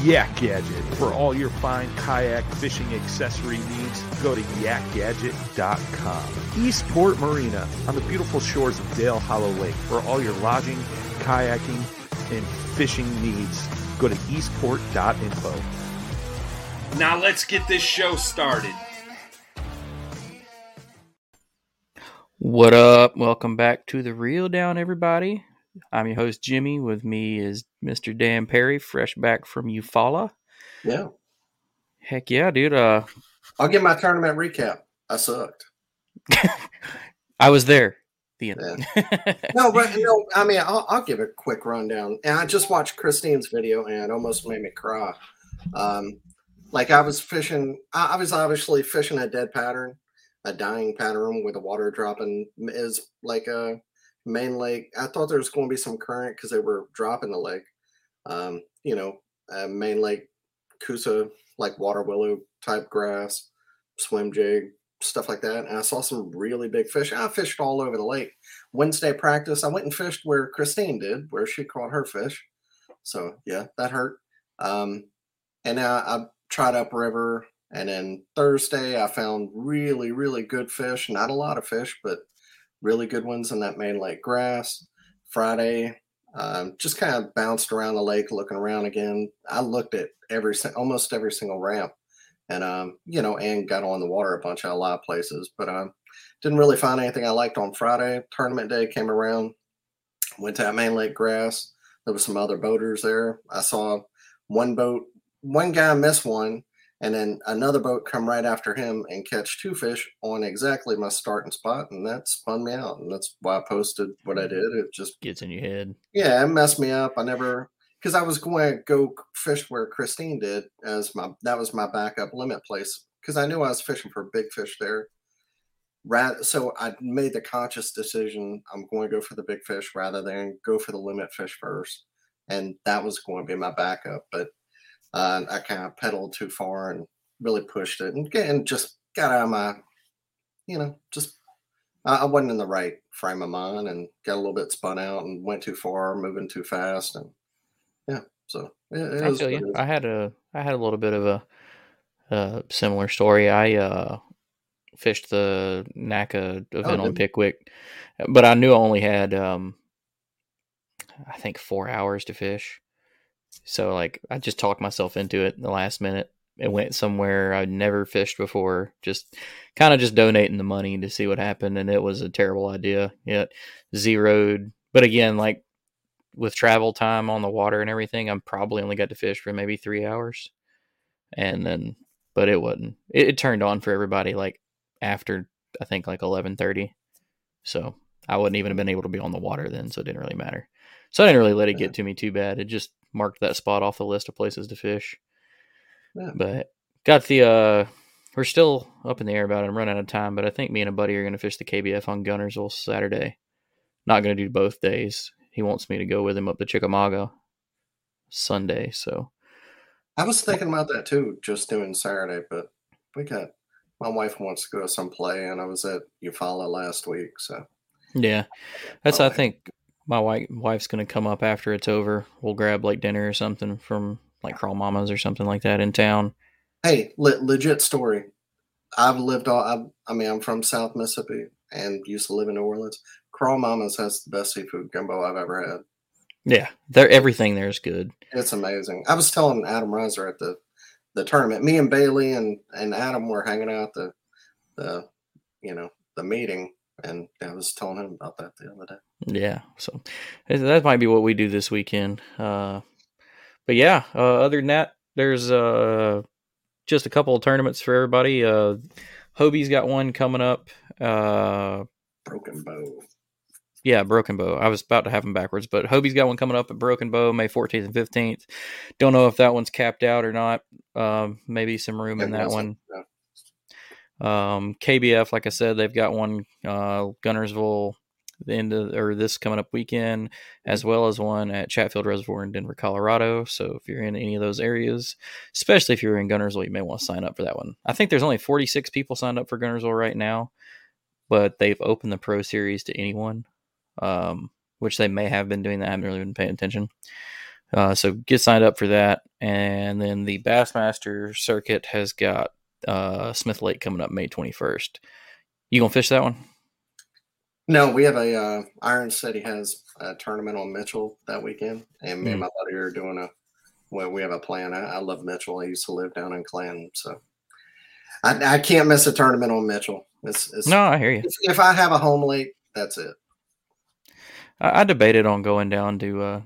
Yak Gadget, for all your fine kayak fishing accessory needs, go to yakgadget.com. Eastport Marina, on the beautiful shores of Dale Hollow Lake, for all your lodging, kayaking, and fishing needs, go to eastport.info. Now let's get this show started. What up? Welcome back to The Reel Down, everybody. I'm your host, Jimmy. With me is Mr. Dan Perry, fresh back from Eufaula. Yeah. Heck yeah, dude. I'll get my tournament recap. I sucked. I was there. The end. Yeah. No, but you know, I mean, I'll give a quick rundown. And I just watched Christine's video, and it almost made me cry. Like I was obviously fishing a dead pattern, a dying pattern with the water dropping is like a main lake. I thought there was going to be some current because they were dropping the lake, main lake, Kusa, like water willow type grass, swim jig, stuff like that. And I saw some really big fish. I fished all over the lake. Wednesday practice, I went and fished where Christine did, where she caught her fish. So yeah, that hurt. And I tried upriver, and then Thursday I found really, really good fish. Not a lot of fish, but really good ones in that main lake grass. Friday, just kind of bounced around the lake, looking around again. I looked at almost every single ramp, and and got on the water a bunch of a lot of places, but didn't really find anything I liked on Friday. Tournament day came around, went to that main lake grass. There was some other boaters there. I saw one boat. One guy missed one, and then another boat come right after him and catch two fish on exactly my starting spot, and that spun me out, and that's why I posted what I did. It just gets in your head. Yeah, it messed me up. Because I was going to go fish where Christine did that was my backup limit place, because I knew I was fishing for big fish there. So I made the conscious decision, I'm going to go for the big fish rather than go for the limit fish first, and that was going to be my backup, but I kind of pedaled too far and really pushed it and just got out of my, I wasn't in the right frame of mind and got a little bit spun out and went too far, moving too fast. And yeah, so it was. I had a little bit of a similar story. I fished the NACA event on Pickwick, but I knew I only had, I think 4 hours to fish. So, I just talked myself into it in the last minute. It went somewhere I'd never fished before, just kind of donating the money to see what happened. And it was a terrible idea. Yeah, zeroed. But again, with travel time on the water and everything, I'm probably only got to fish for maybe 3 hours. And then, but it wasn't. It turned on for everybody, after, I think, 11:30. So I wouldn't even have been able to be on the water then, so it didn't really matter. So I didn't really let it get to me too bad. It just marked that spot off the list of places to fish. Yeah. But got the, we're still up in the air about it. I'm running out of time, but I think me and a buddy are going to fish the KBF on Gunnersville Saturday. Not going to do both days. He wants me to go with him up to Chickamauga Sunday. So I was thinking about that too, just doing Saturday, but we got, my wife wants to go someplace, and I was at Eufaula last week. So yeah, that's, I think my wife's going to come up after it's over. We'll grab like dinner or something from like Crawl Mama's or something like that in town. Hey, legit story. I've lived I'm from South Mississippi and used to live in New Orleans. Crawl Mama's has the best seafood gumbo I've ever had. Yeah, everything there is good. It's amazing. I was telling Adam Reiser at the tournament, me and Bailey and Adam were hanging out at the meeting, and I was telling him about that the other day. Yeah, so that might be what we do this weekend. But yeah, other than that, there's just a couple of tournaments for everybody. Hobie's got one coming up. Broken Bow. Yeah, Broken Bow. I was about to have them backwards, but Hobie's got one coming up at Broken Bow, May 14th and 15th. Don't know if that one's capped out or not. Maybe some room in that one. Yeah. KBF, like I said, they've got one Gunnersville this coming up weekend, as well as one at Chatfield Reservoir in Denver, Colorado. So if you're in any of those areas, especially if you're in Gunnersville, you may want to sign up for that one. I think there's only 46 people signed up for Gunnersville right now, but they've opened the Pro Series to anyone, which they may have been doing that. I haven't really been paying attention. So get signed up for that. And then the Bassmaster circuit has got Smith Lake coming up May 21st. You going to fish that one? No, we have a Iron City has a tournament on Mitchell that weekend, and me and my buddy are doing we have a plan. I love Mitchell. I used to live down in Clanton, so I can't miss a tournament on Mitchell. No, I hear you. If I have a home lake, that's it. I debated on going down to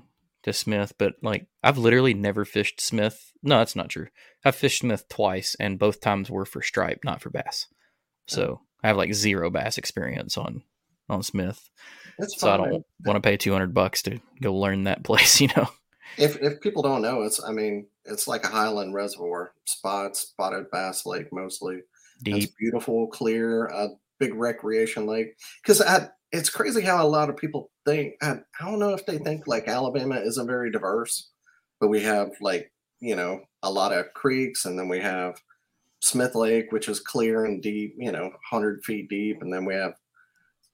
Smith, but like I've literally never fished Smith. No, that's not true. I've fished Smith twice, and both times were for stripe, not for bass. So I have like zero bass experience on Smith. That's so fine, I don't want to pay $200 to go learn that place, you know. If people don't know, it's like a highland reservoir, spotted bass lake mostly. Deep. It's beautiful, clear, a big recreation lake. Because it's crazy how a lot of people think, I don't know if they think like Alabama isn't very diverse, but we have like, a lot of creeks, and then we have Smith Lake, which is clear and deep, 100 feet deep, and then we have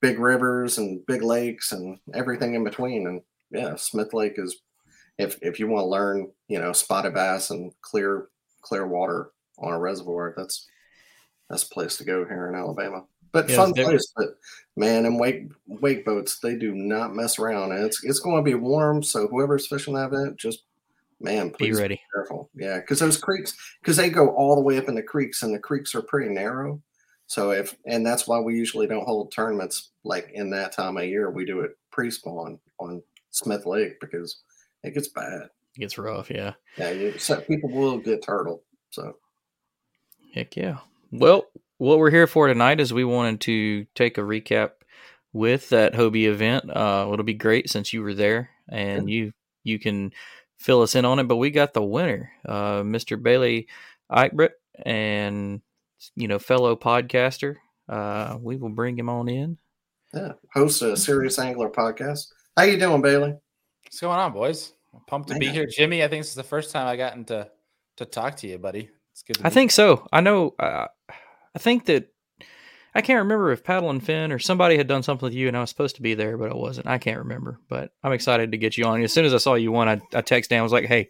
big rivers and big lakes and everything in between. And yeah, Smith Lake is, if you want to learn, spotted bass and clear water on a reservoir, that's a place to go here in Alabama. But yeah, fun place, but man, and wake boats, they do not mess around, and it's going to be warm. So whoever's fishing that event, just please be ready. Be careful. Yeah. Cause those creeks, they go all the way up in the creeks, and the creeks are pretty narrow. So and that's why we usually don't hold tournaments like in that time of year. We do it pre-spawn on Smith Lake because it gets bad. It gets rough, yeah. Yeah, so people will get turtled. So, heck yeah. Well, what we're here for tonight is we wanted to take a recap with that Hobie event. It'll be great since you were there, and you can fill us in on it. But we got the winner, Mr. Bailey Eigbrett, and fellow podcaster. We will bring him on in. Yeah, host of a Serious Angler podcast. How you doing, Bailey? What's going on, boys? I'm pumped to be here, Jimmy. I think this is the first time I gotten to talk to you, buddy. It's good. I think so. I know. I think that I can't remember if Paddle and Finn or somebody had done something with you, and I was supposed to be there, but I wasn't. I can't remember. But I'm excited to get you on. As soon as I saw you won, I texted Dan. I was like, hey.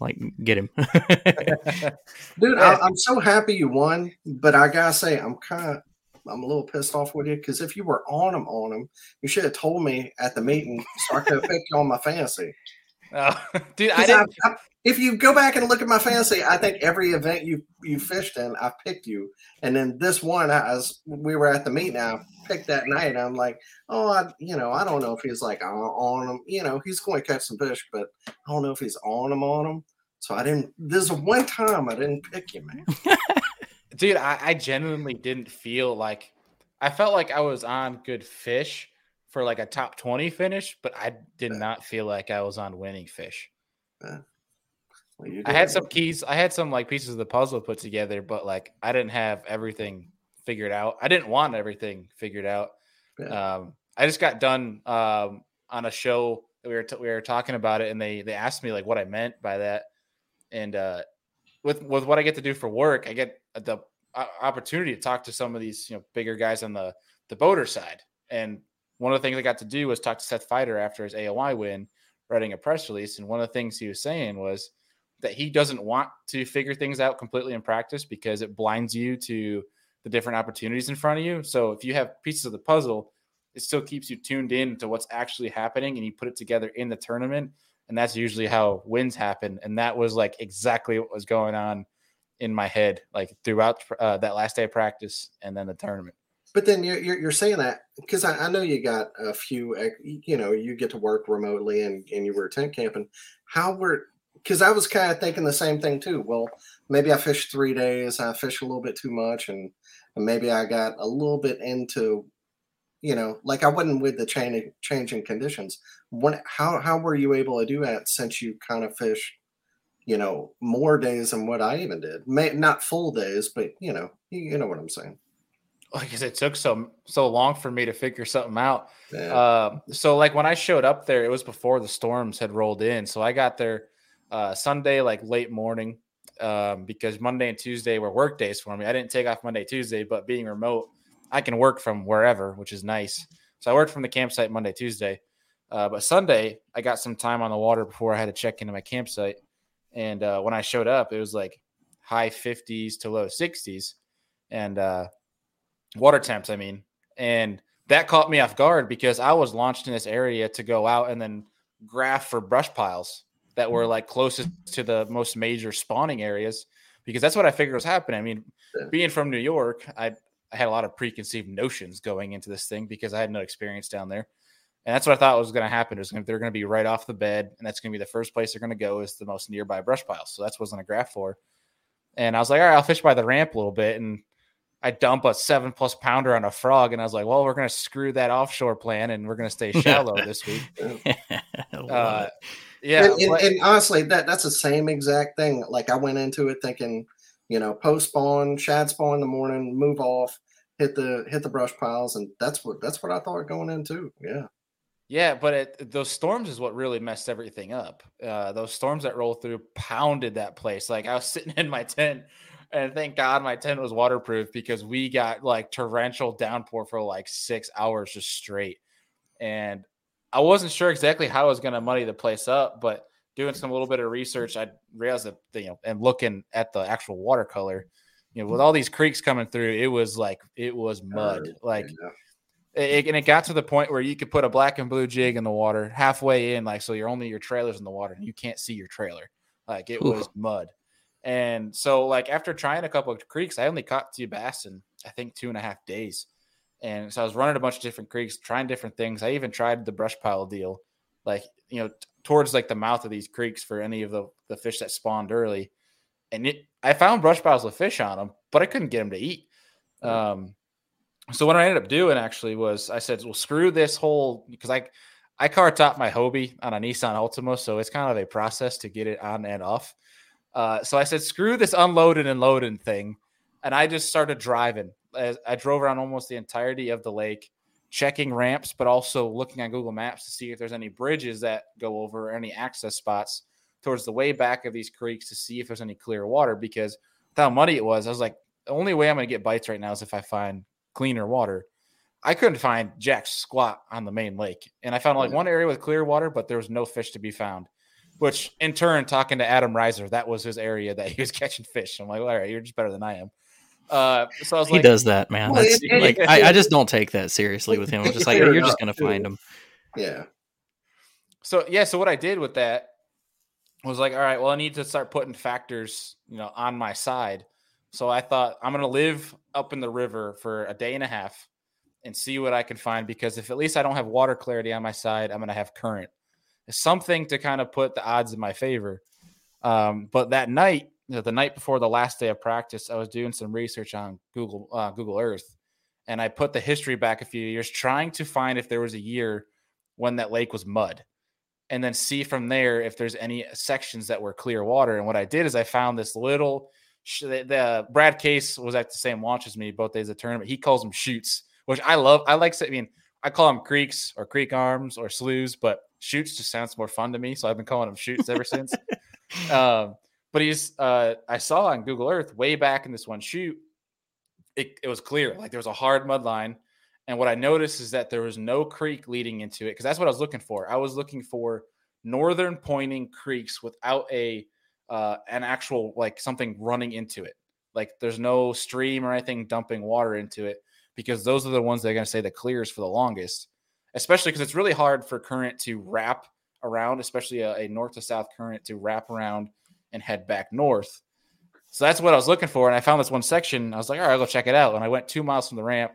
Like, get him. Dude, I'm so happy you won, but I gotta say, I'm a little pissed off with you, because if you were on him, you should have told me at the meeting so I could pick you on my fantasy. Dude, I didn't. If you go back and look at my fantasy, I think every event you fished in, I picked you. And then this one, we were at the meeting, I picked that night, and I'm like, I don't know if he's like on him. He's going to catch some fish, but I don't know if he's on him. So I didn't. This is one time I didn't pick you, man. Dude, I genuinely didn't feel like I felt like I was on good fish for like a top 20 finish, but I did not feel like I was on winning fish. Well, I had some keys. I had some like pieces of the puzzle put together, but like I didn't have everything figured out. I didn't want everything figured out. Yeah. I just got done on a show that we were talking about it, and they asked me like what I meant by that. And with what I get to do for work, I get the opportunity to talk to some of these, you know, bigger guys on the boater side. And one of the things I got to do was talk to Seth Feider after his AOI win, writing a press release. And one of the things he was saying was that he doesn't want to figure things out completely in practice because it blinds you to the different opportunities in front of you. So if you have pieces of the puzzle, it still keeps you tuned in to what's actually happening, and you put it together in the tournament. And that's usually how wins happen. And that was like exactly what was going on in my head, like throughout that last day of practice and then the tournament. But then you're saying that because I know you got a few, you know, you get to work remotely and you were tent camping. Because I was kind of thinking the same thing too. Well, maybe I fished 3 days. I fished a little bit too much, and maybe I got a little bit into, you know, like I wasn't with the changing conditions. How were you able to do that since you kind of fished, you know, more days than what I even did? Not full days, but you know what I'm saying. Like I said, it took so long for me to figure something out. Yeah. So like when I showed up there, it was before the storms had rolled in. So I got there Sunday, like late morning, because Monday and Tuesday were work days for me. I didn't take off Monday, Tuesday, but being remote, I can work from wherever, which is nice. So I worked from the campsite Monday, Tuesday. But Sunday, I got some time on the water before I had to check into my campsite. And when I showed up, it was like high 50s to low 60s and water temps, I mean. And that caught me off guard because I was launched in this area to go out and then graph for brush piles that were like closest to the most major spawning areas because that's what I figured was happening. I mean, being from New York, I had a lot of preconceived notions going into this thing because I had no experience down there. And that's what I thought was going to happen. They're going to be right off the bed, and that's going to be the first place they're going to go is the most nearby brush piles. So that's what I was going to graph for. And I was like, all right, I'll fish by the ramp a little bit. And I dump a 7+ pounder on a frog. And I was like, well, we're going to screw that offshore plan and we're going to stay shallow this week. Yeah. And honestly, that's the same exact thing. Like I went into it thinking, you know, post spawn, shad spawn in the morning, move off, hit the brush piles. And that's what I thought going into. Yeah. Yeah. But those storms is what really messed everything up. Those storms that rolled through pounded that place. Like I was sitting in my tent and thank God my tent was waterproof because we got like torrential downpour for like 6 hours just straight. And I wasn't sure exactly how I was going to muddy the place up, but doing some little bit of research, I realized that, you know, and looking at the actual watercolor, you know, with all these creeks coming through, it was mud. Like, and it got to the point where you could put a black and blue jig in the water halfway in, like, so you're only your trailer's in the water and you can't see your trailer. Like, it was mud. And so, like, after trying a couple of creeks, I only caught 2 bass in, I think, 2.5 days. And so I was running a bunch of different creeks, trying different things. I even tried the brush pile deal, like, you know, towards like the mouth of these creeks for any of the fish that spawned early. And I found brush piles with fish on them, but I couldn't get them to eat. So what I ended up doing actually was I said, well, screw this whole, because I car topped my Hobie on a Nissan Altima. So it's kind of a process to get it on and off. So I said, screw this unloading and loading thing. And I just started driving. I drove around almost the entirety of the lake, checking ramps, but also looking on Google Maps to see if there's any bridges that go over or any access spots towards the way back of these creeks to see if there's any clear water, because with how muddy it was, I was like, the only way I'm going to get bites right now is if I find cleaner water. I couldn't find jack squat on the main lake. And I found like one area with clear water, but there was no fish to be found, which in turn, talking to Adam Reiser, that was his area that he was catching fish. I'm like, well, all right, you're just better than I am. So I was like, he does that, man. That's, like, I just don't take that seriously with him. I'm just like, you're just gonna find him. Yeah. So what I did with that was like, all right, well, I need to start putting factors, you know, on my side. So I thought I'm gonna live up in the river for 1.5 days and see what I can find, because if at least I don't have water clarity on my side, I'm gonna have current. It's something to kind of put the odds in my favor. But that night, the night before the last day of practice, I was doing some research on Google Earth, and I put the history back a few years, trying to find if there was a year when that lake was mud, and then see from there if there's any sections that were clear water. And what I did is I found this little, the Brad Case was at the same launch as me both days of the tournament. He calls them chutes, which I love. I like, I mean, I call them creeks or creek arms or sloughs, but chutes just sounds more fun to me. So I've been calling them chutes ever since. But he's, I saw on Google Earth way back in this one chute, it was clear. Like there was a hard mud line. And what I noticed is that there was no creek leading into it, because that's what I was looking for. I was looking for northern pointing creeks without an actual, like something running into it. Like there's no stream or anything dumping water into it, because those are the ones that are going to stay the clears for the longest, especially because it's really hard for current to wrap around, especially a north to south current to wrap around and head back north. So that's what I was looking for. And I found this one section. I was like, all right, I'll go check it out. And I went 2 miles from the ramp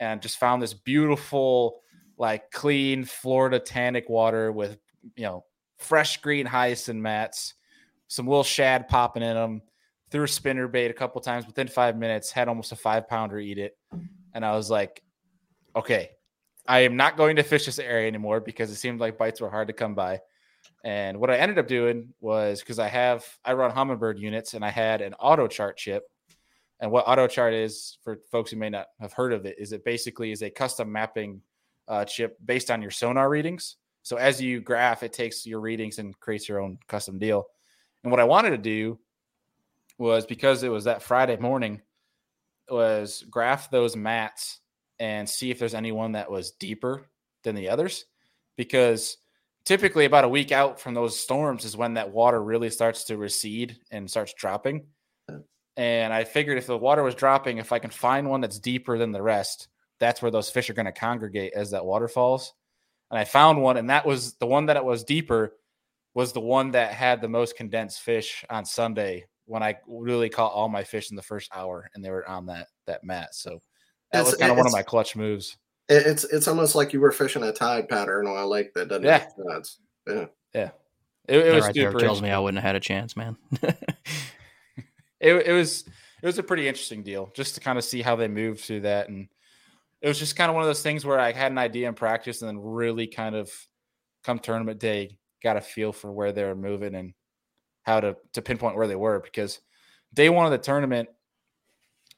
and just found this beautiful, like clean Florida tannic water with, you know, fresh green hyacinth mats, some little shad popping in them, threw a spinnerbait a couple times. Within 5 minutes, had almost a 5-pounder eat it. And I was like, okay, I am not going to fish this area anymore, because it seemed like bites were hard to come by. And what I ended up doing was, because I run Hummingbird units, and I had an AutoChart chip. And what AutoChart is, for folks who may not have heard of it, is it basically is a custom mapping chip based on your sonar readings. So as you graph, it takes your readings and creates your own custom deal. And what I wanted to do was, because it was that Friday morning, was graph those mats and see if there's anyone that was deeper than the others. Because typically about a week out from those storms is when that water really starts to recede and starts dropping. And I figured if the water was dropping, if I can find one that's deeper than the rest, that's where those fish are going to congregate as that water falls. And I found one, and that was the one that it was deeper was the one that had the most condensed fish on Sunday, when I really caught all my fish in the first hour, and they were on that mat. So that was kind of one of my clutch moves. It's almost like you were fishing a tide pattern. I like that. Doesn't it? Yeah. It was right super there. It tells me I wouldn't have had a chance, man. It was a pretty interesting deal, just to kind of see how they moved through that. And it was just kind of one of those things where I had an idea in practice, and then really kind of come tournament day, got a feel for where they were moving and how to pinpoint where they were. Because day one of the tournament,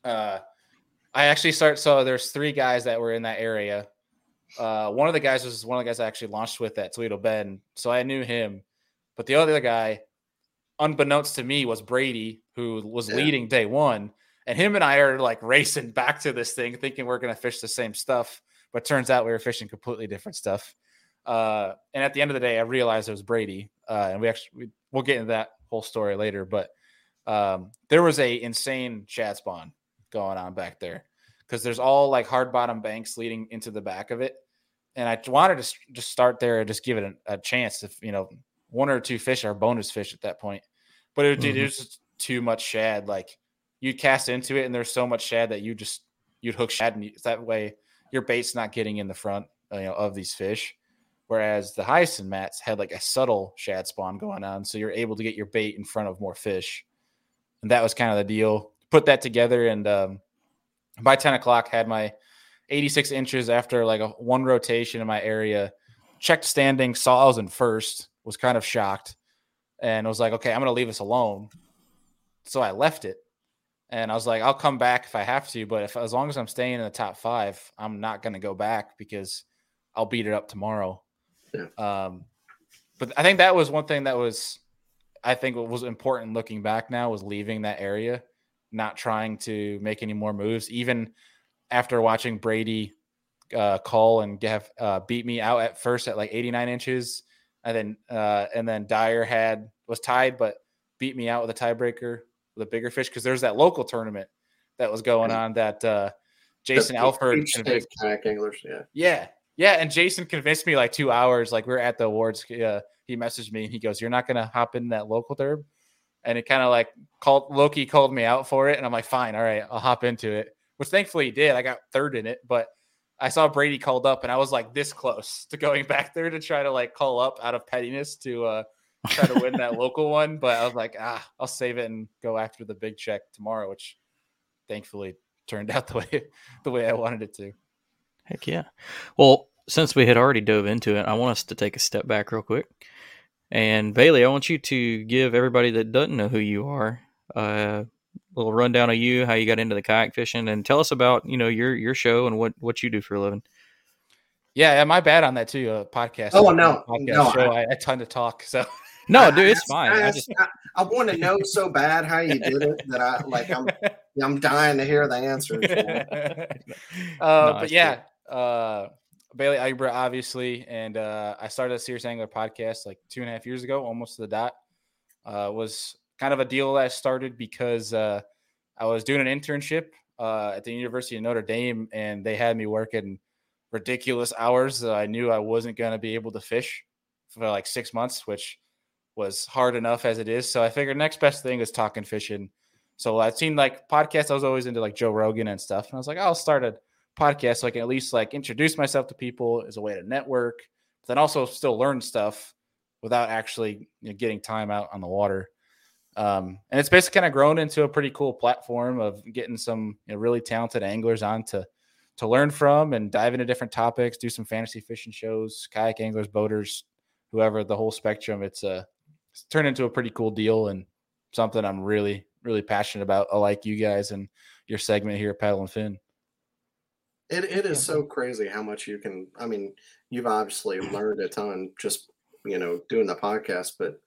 I actually so there's three guys that were in that area. One of the guys was one of the guys I actually launched with at Toledo Bend, so I knew him. But the other guy, unbeknownst to me, was Brady, who was leading day one. And him and I are like racing back to this thing, thinking we're going to fish the same stuff. But turns out we were fishing completely different stuff. And at the end of the day, I realized it was Brady. And we'll get into that whole story later. But there was a insane shad spawn going on back there, because there's all like hard bottom banks leading into the back of it. And I wanted to just start there and just give it a chance if, you know, one or two fish are bonus fish at that point. But it was just too much shad. Like you'd cast into it, and there's so much shad that you'd hook shad, and that way your bait's not getting in the front, you know, of these fish. Whereas the hyacinth mats had like a subtle shad spawn going on, so you're able to get your bait in front of more fish. And that was kind of the deal. Put that together, and by 10 o'clock had my 86 inches after like one rotation in my area. Checked standing, saw I was in first, was kind of shocked, and I was like, okay, I'm going to leave this alone. So I left it, and I was like, I'll come back if I have to, but as long as I'm staying in the top five, I'm not going to go back, because I'll beat it up tomorrow. Yeah. But I think that was one thing that was, I think what was important looking back now, was leaving that area, not trying to make any more moves. Even after watching Brady call and beat me out at first at like 89 inches. And then Dyer was tied, but beat me out with a tiebreaker with a bigger fish. 'Cause there's that local tournament that was going on that Jason Alford. Yeah. And Jason convinced me like 2 hours, like we were at the awards. He messaged me and he goes, you're not going to hop in that local derb. And it kind of like called me out for it. And I'm like, fine. All right, I'll hop into it, which thankfully he did. I got third in it, but I saw Brady called up, and I was like this close to going back there to try to like call up out of pettiness to try to win that local one. But I was like, I'll save it and go after the big check tomorrow, which thankfully turned out the way I wanted it to. Heck yeah. Well, since we had already dove into it, I want us to take a step back real quick. And Bailey, I want you to give everybody that doesn't know who you are a little rundown of you, how you got into the kayak fishing, and tell us about, you know, your show and what you do for a living. Yeah, am I bad on that too? Podcast. Oh no, podcast no. I tend to talk. So no, dude, it's fine. I want to know so bad how you did it that I'm dying to hear the answer. But yeah, Bailey Eigbrett, obviously, and I started a Serious Angler podcast like 2.5 years ago, almost to the dot. Was kind of a deal that I started because I was doing an internship at the University of Notre Dame, and they had me working ridiculous hours that I knew I wasn't going to be able to fish for like 6 months, which was hard enough as it is. So I figured next best thing is talking fishing. So I'd seen like podcasts. I was always into like Joe Rogan and stuff. And I was like, I'll start a podcast so I can at least like introduce myself to people as a way to network, but then also still learn stuff without actually, you know, getting time out on the water. And it's basically kind of grown into a pretty cool platform of getting some, you know, really talented anglers on to learn from and dive into different topics, do some fantasy fishing shows, kayak anglers, boaters, whoever, the whole spectrum. It's turned into a pretty cool deal and something I'm really, really passionate about. I like you guys and your segment here, Paddle and Fin. It is so crazy how much you can, I mean, you've obviously learned a ton just, you know, doing the podcast, but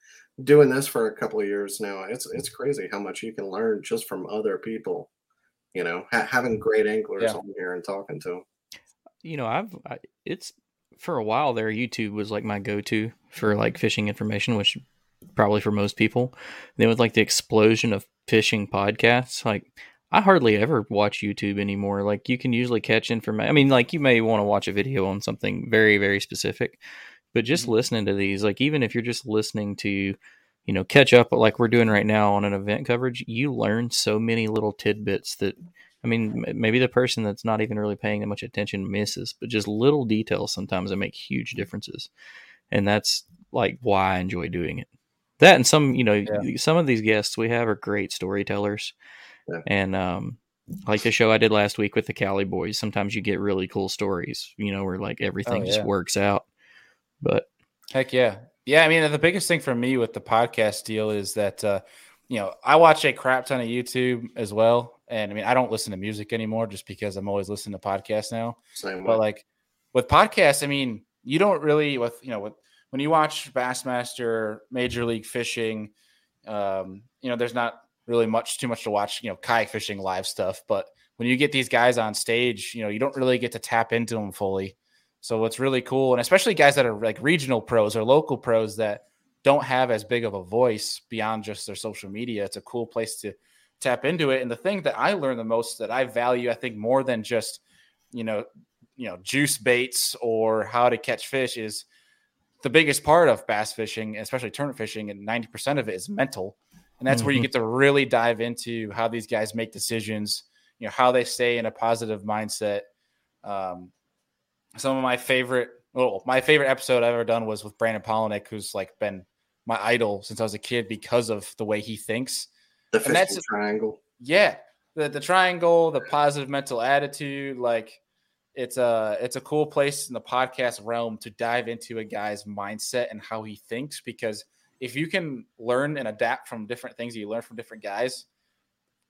doing this for a couple of years now, it's crazy how much you can learn just from other people. You know, having great anglers on here and talking to them. You know, it's for a while there, YouTube was like my go-to for like fishing information, which probably for most people. And then with like the explosion of fishing podcasts, like I hardly ever watch YouTube anymore. Like you can usually catch information. I mean, like you may want to watch a video on something very, very specific, but just listening to these, like even if you're just listening to, you know, catch up like we're doing right now on an event coverage, you learn so many little tidbits that, I mean, maybe the person that's not even really paying that much attention misses, but just little details sometimes that make huge differences. And that's like why I enjoy doing it. That and some, you know, some of these guests we have are great storytellers. Yeah. And like the show I did last week with the Cali boys, sometimes you get really cool stories, you know, where like everything just works out. But heck yeah. Yeah, I mean, the biggest thing for me with the podcast deal is that, you know, I watch a crap ton of YouTube as well. And I mean, I don't listen to music anymore just because I'm always listening to podcasts now. Same but way. Like with podcasts, I mean, you don't really when you watch Bassmaster, Major League Fishing, you know, there's not really too much to watch, you know, kayak fishing live stuff. But when you get these guys on stage, you know, you don't really get to tap into them fully. So what's really cool, and especially guys that are like regional pros or local pros that don't have as big of a voice beyond just their social media, it's a cool place to tap into it. And the thing that I learned the most that I value, I think more than just, you know, juice baits or how to catch fish, is the biggest part of bass fishing, especially tournament fishing, and 90% of it is mental. And that's where you get to really dive into how these guys make decisions, you know, how they stay in a positive mindset. Some of my favorite episode I've ever done was with Brandon Polinek, who's like been my idol since I was a kid because of the way he thinks. The fishing triangle. Yeah. The triangle, the positive mental attitude. Like it's a cool place in the podcast realm to dive into a guy's mindset and how he thinks, because if you can learn and adapt from different things that you learn from different guys,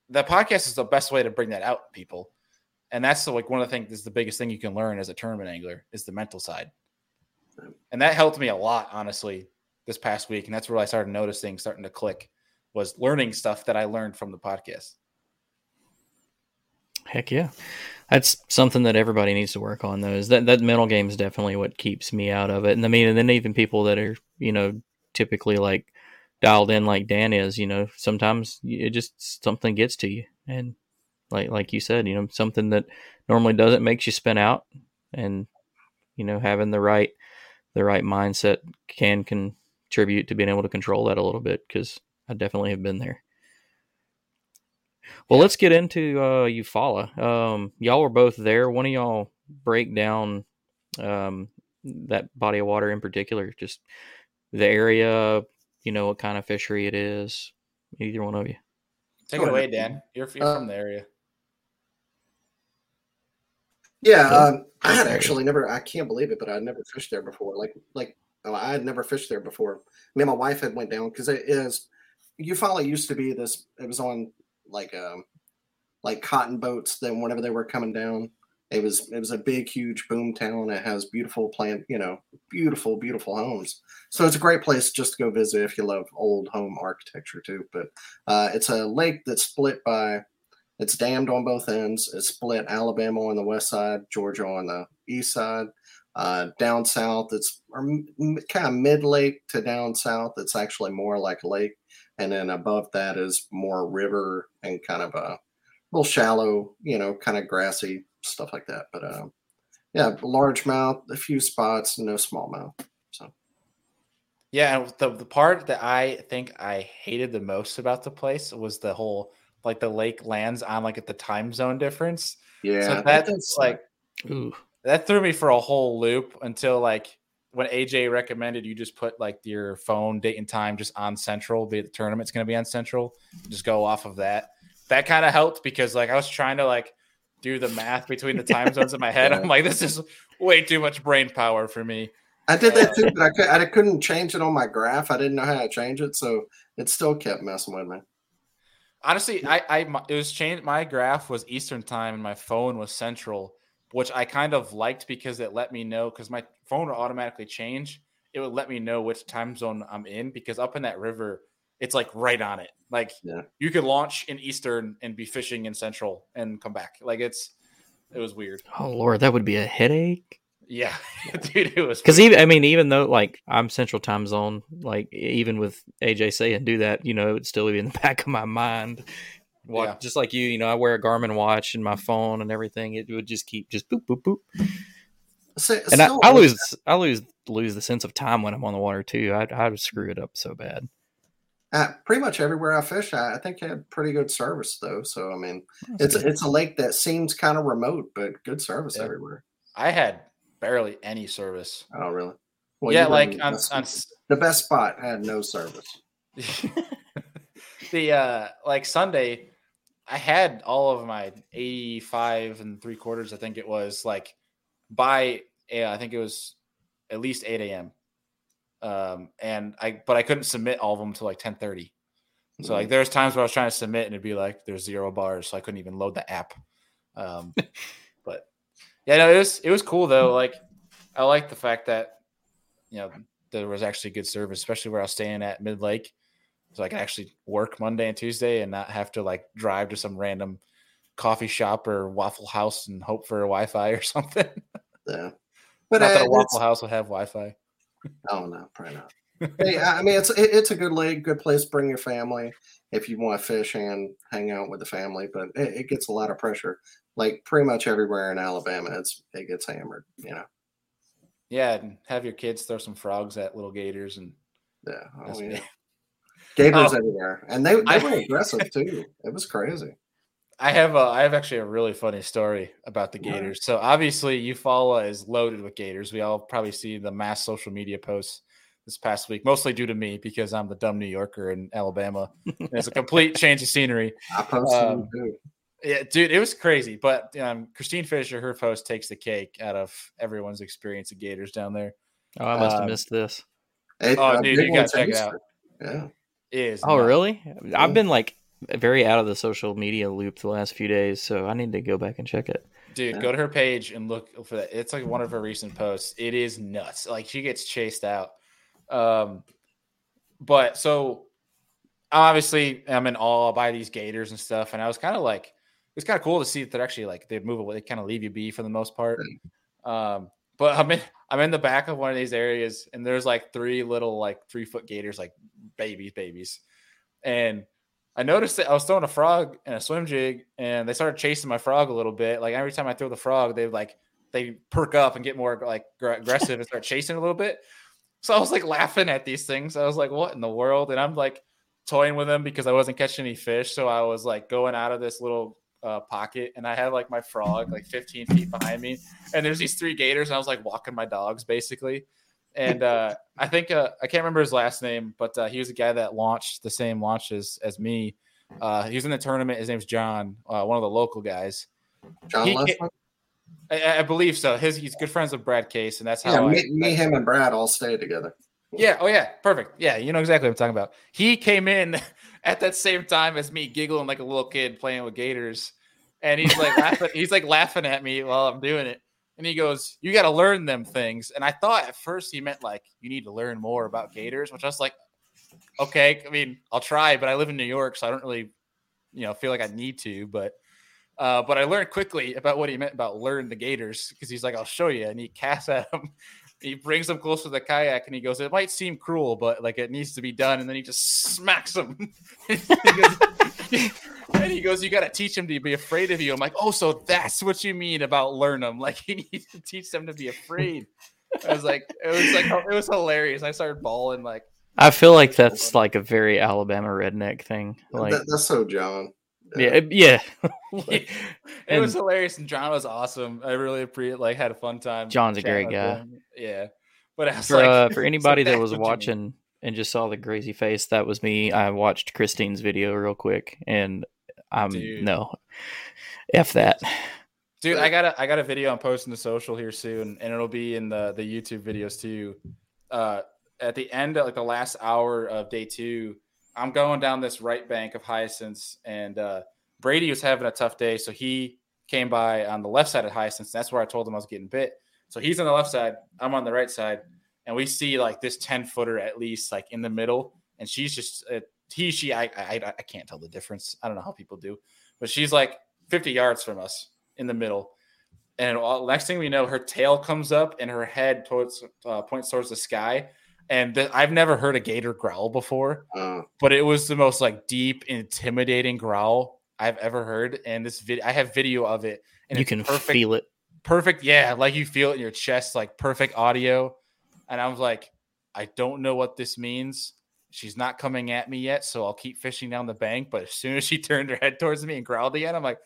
the podcast is the best way to bring that out, people. And that's like one of the things is the biggest thing you can learn as a tournament angler is the mental side. And that helped me a lot, honestly, this past week. And that's where I started noticing, starting to click, was learning stuff that I learned from the podcast. Heck yeah. That's something that everybody needs to work on, though, is that mental game is definitely what keeps me out of it. And I mean, and then even people that are, you know, typically like dialed in like Dan is, you know, sometimes it just something gets to you. And like you said, you know, something that normally doesn't makes you spin out, and, you know, having the right mindset can contribute to being able to control that a little bit, because I definitely have been there. Well, let's get into Eufaula. Y'all were both there. One of y'all break down that body of water in particular, just the area, you know, what kind of fishery it is, either one of you. Take it away, Dan. You're from the area. Yeah, I had actually never. I can't believe it, but I'd never fished there before. I had never fished there before. Me and my wife had went down because it is. Eufaula used to be this. It was on like cotton boats. Then whenever they were coming down, it was a big, huge boom town. It has beautiful beautiful, beautiful homes. So it's a great place just to go visit if you love old home architecture too. But it's a lake that's split by. It's dammed on both ends. It's split Alabama on the west side, Georgia on the east side. Down south, it's kind of mid-lake to down south. It's actually more like a lake. And then above that is more river and kind of a little shallow, kind of grassy, stuff like that. But, largemouth, a few spots, no smallmouth. So. Yeah, and the part that I think I hated the most about the place was the whole – the lake lands on at the time zone difference. Yeah. So that's ooh. That threw me for a whole loop until when AJ recommended you just put your phone date and time just on Central, the tournament's going to be on Central. Just go off of that. That kind of helped because I was trying to do the math between the time zones in my head. Yeah. I'm this is way too much brain power for me. I did that too, but I couldn't change it on my graph. I didn't know how to change it. So it still kept messing with me. Honestly, it was changed. My graph was Eastern time and my phone was Central, which I kind of liked because it let me know, because my phone would automatically change. It would let me know which time zone I'm in, because up in that river, it's right on it. You could launch in Eastern and be fishing in Central and come back. It was weird. Oh Lord, that would be a headache. Yeah, dude, it was because even though I'm Central Time Zone, even with AJ saying do that, it'd still be in the back of my mind. Well, yeah. Just like you know, I wear a Garmin watch and my phone and everything. It would just keep just boop boop boop. I lose the sense of time when I'm on the water too. I would screw it up so bad. Pretty much everywhere I fish, I think I had pretty good service though. So it's a lake that seems kind of remote, but good service everywhere. I had barely any service. Oh, really? Well, yeah, the best spot had no service. The Sunday, I had all of my 85 3/4, I think it was, by I think it was at least 8 a.m. And I couldn't submit all of them till 10:30. So there was times where I was trying to submit and it'd be there's 0 bars, so I couldn't even load the app. Yeah, no, it was cool though. I like the fact that there was actually good service, especially where I was staying at Mid Lake, so I could actually work Monday and Tuesday and not have to drive to some random coffee shop or Waffle House and hope for Wi-Fi or something. Yeah, but not that a Waffle House would have Wi-Fi. Oh no, probably not. Hey, it's a good lake, good place. Bring your family if you want to fish and hang out with the family, but it gets a lot of pressure. Pretty much everywhere in Alabama, it gets hammered, Yeah, and have your kids throw some frogs at little gators and gators everywhere, and they were aggressive too. It was crazy. I have actually a really funny story about the gators. Yeah. So obviously, Eufaula is loaded with gators. We all probably see the mass social media posts this past week, mostly due to me because I'm the dumb New Yorker in Alabama. It's a complete change of scenery. I posted them too. Yeah, dude, it was crazy. But Christine Fisher, her post takes the cake out of everyone's experience of gators down there. Oh, I must have missed this. Dude, you got to check it out. Yeah. Really? I've been very out of the social media loop the last few days, so I need to go back and check it. Dude, go to her page and look for that. It's one of her recent posts. It is nuts. She gets chased out. But so obviously I'm in awe by these gators and stuff, and I was kind of it's kind of cool to see that they're actually they move away. They kind of leave you be for the most part. But I'm in the back of one of these areas, and there's 3 little 3-foot gators, babies. And I noticed that I was throwing a frog and a swim jig, and they started chasing my frog a little bit. Every time I throw the frog, they perk up and get more aggressive and start chasing a little bit. So I was laughing at these things. I was what in the world? And I'm toying with them because I wasn't catching any fish. So I was going out of this little pocket, and I had my frog 15 feet behind me, and there's these 3 gators, and I was walking my dogs basically. And I think I can't remember his last name, but he was a guy that launched the same launches as me. He was in the tournament. His name's John, one of the local guys. John Leslie? I believe so. He's good friends with Brad Case, and that's how me, him, and Brad all stay together. Yeah. Oh, yeah. Perfect. Yeah. You know exactly what I'm talking about. He came in at that same time as me, giggling like a little kid playing with gators, and he's like laughing. He's like laughing at me while I'm doing it, and he goes, "You got to learn them things." And I thought at first he meant like you need to learn more about gators, which I was like, okay. I mean, I'll try, but I live in New York, so I don't really, feel like I need to, but I learned quickly about what he meant about learn the gators, because he's like, I'll show you. And he casts at him. He brings him close to the kayak and he goes, it might seem cruel, but like it needs to be done. And then he just smacks him. and he goes, you got to teach him to be afraid of you. I'm like, oh, so that's what you mean about learn them. Like you need to teach them to be afraid. It was hilarious. I started bawling. Like, I feel like that's like a very Alabama redneck thing. Like that's so John. Yeah. It was hilarious, and John was awesome. I really had a fun time. John's a great guy. Yeah, but I was for anybody that was watching and just saw the crazy face, that was me. I watched Christine's video real quick, and F that, dude. I got a video I'm posting to social here soon, and it'll be in the YouTube videos too. At the end of the last hour of day two, I'm going down this right bank of hyacinths, and Brady was having a tough day, so he came by on the left side of hyacinths. That's where I told him I was getting bit. So he's on the left side, I'm on the right side, and we see like this 10-footer at least like in the middle, and she's just I can't tell the difference. I don't know how people do, but she's like 50 yards from us in the middle, and next thing we know, her tail comes up and her head points towards the sky. And I've never heard a gator growl before, but it was the most like deep, intimidating growl I've ever heard. And this I have video of it, and you can feel it. Perfect. Yeah. Like you feel it in your chest, like perfect audio. And I was like, I don't know what this means. She's not coming at me yet, so I'll keep fishing down the bank. But as soon as she turned her head towards me and growled again, I'm like,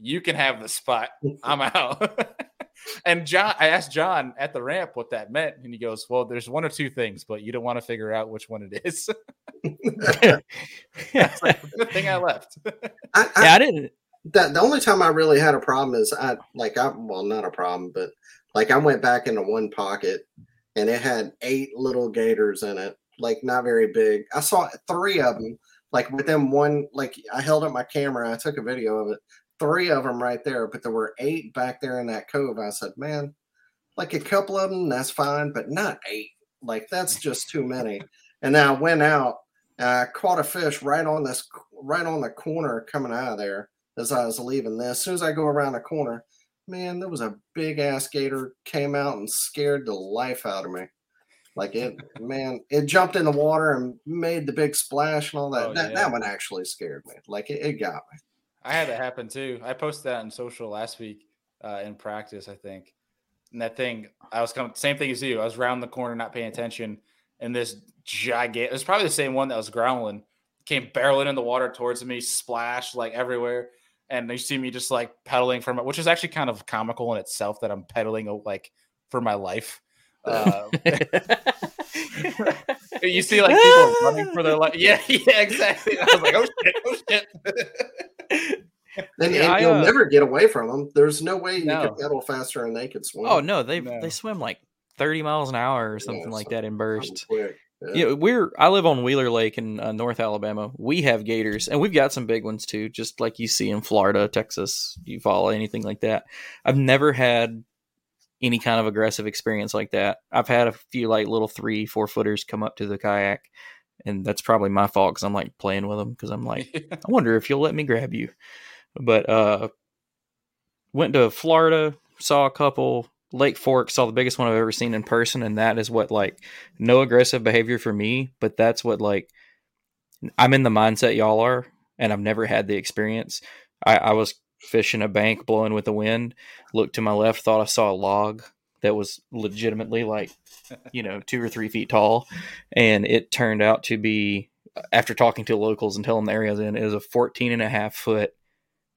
you can have the spot. I'm out. And I asked John at the ramp what that meant, and he goes, well, there's one or two things, but you don't want to figure out which one it is. That's like the thing I left. I didn't. The only time I really had a problem is not a problem, but like I went back into one pocket and it had 8 little gators in it, like not very big. I saw 3 of them, like within one, like I held up my camera and I took a video of it. 3 of them right there, but there were 8 back there in that cove. I said, man, like a couple of them, that's fine, but not 8. Like, that's just too many. And I went out, and I caught a fish right on the corner coming out of there as I was leaving this. As soon as I go around the corner, man, there was a big-ass gator came out and scared the life out of me. Like, it jumped in the water and made the big splash and all that. That one actually scared me. Like, it got me. I had that happen too. I posted that on social last week in practice, I think. And that thing, I was same thing as you. I was round the corner, not paying attention, and this it was probably the same one that was growling, came barreling in the water towards me, splashed like everywhere. And you see me just like pedaling from it, which is actually kind of comical in itself that I'm pedaling like for my life. You see like people running for their life. Yeah, exactly. And I was like, oh shit. And you'll never get away from them. There's no way you can pedal faster than they can swim. Oh no, they swim like 30 miles an hour or something like that in bursts. I live on Wheeler Lake in North Alabama. We have gators, and we've got some big ones too, just like you see in Florida, Texas, Eufaula, anything like that. I've never had any kind of aggressive experience like that. I've had a few like little 3-4 footers come up to the kayak, and that's probably my fault because I'm like playing with them because I'm like, I wonder if you'll let me grab you. But went to Florida, saw a couple. Lake Fork, saw the biggest one I've ever seen in person, and that is what like no aggressive behavior for me. But that's what like I'm in the mindset y'all are, and I've never had the experience. I was fishing a bank, blowing with the wind, looked to my left, thought I saw a log that was legitimately like 2 or 3 feet tall, and it turned out to be, after talking to locals and telling the area I was in, it was a 14.5 foot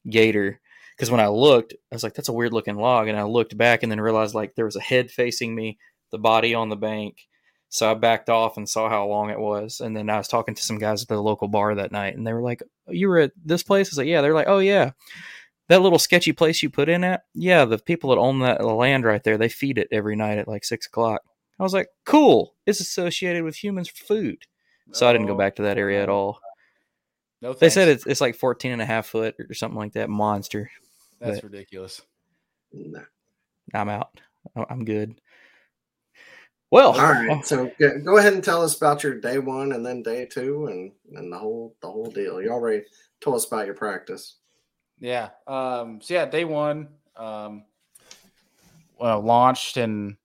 gator. Because when I looked, I was like, that's a weird looking log, and I looked back and then realized like there was a head facing me, the body on the bank. So I backed off and saw how long it was. And then I was talking to some guys at the local bar that night, and they were like, you were at this place? I was like, yeah. They're like, oh yeah. that little sketchy place you put in at, yeah, the people that own that land right there, they feed it every night at like 6 o'clock. I was like, cool. It's associated with humans for food. So I didn't go back to that area at all. No, thanks. They said it's like 14 and a half foot or something like that. Monster. That's ridiculous. I'm out. I'm good. Well, all right. So go ahead and tell us about your day one and then day two and the whole deal. You already told us about your practice. Yeah. So yeah, day one, well, launched and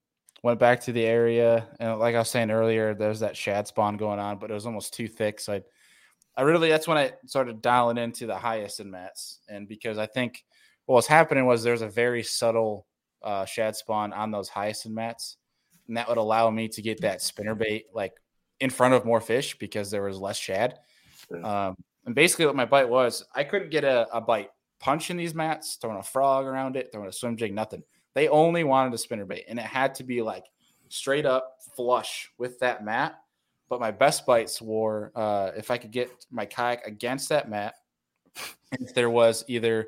went back to the area. And like I was saying earlier, there's that shad spawn going on, but it was almost too thick. So I really, that's when I started dialing into the highest in mats. And because I think what was happening was there's a very subtle shad spawn on those highest in mats. And that would allow me to get that spinnerbait like in front of more fish because there was less shad. And basically what my bite was, I couldn't get a bite punch in these mats, throwing a frog around it, throwing a swim jig, nothing. They only wanted a spinnerbait, and it had to be like straight up flush with that mat. But my best bites were if I could get my kayak against that mat, if there was either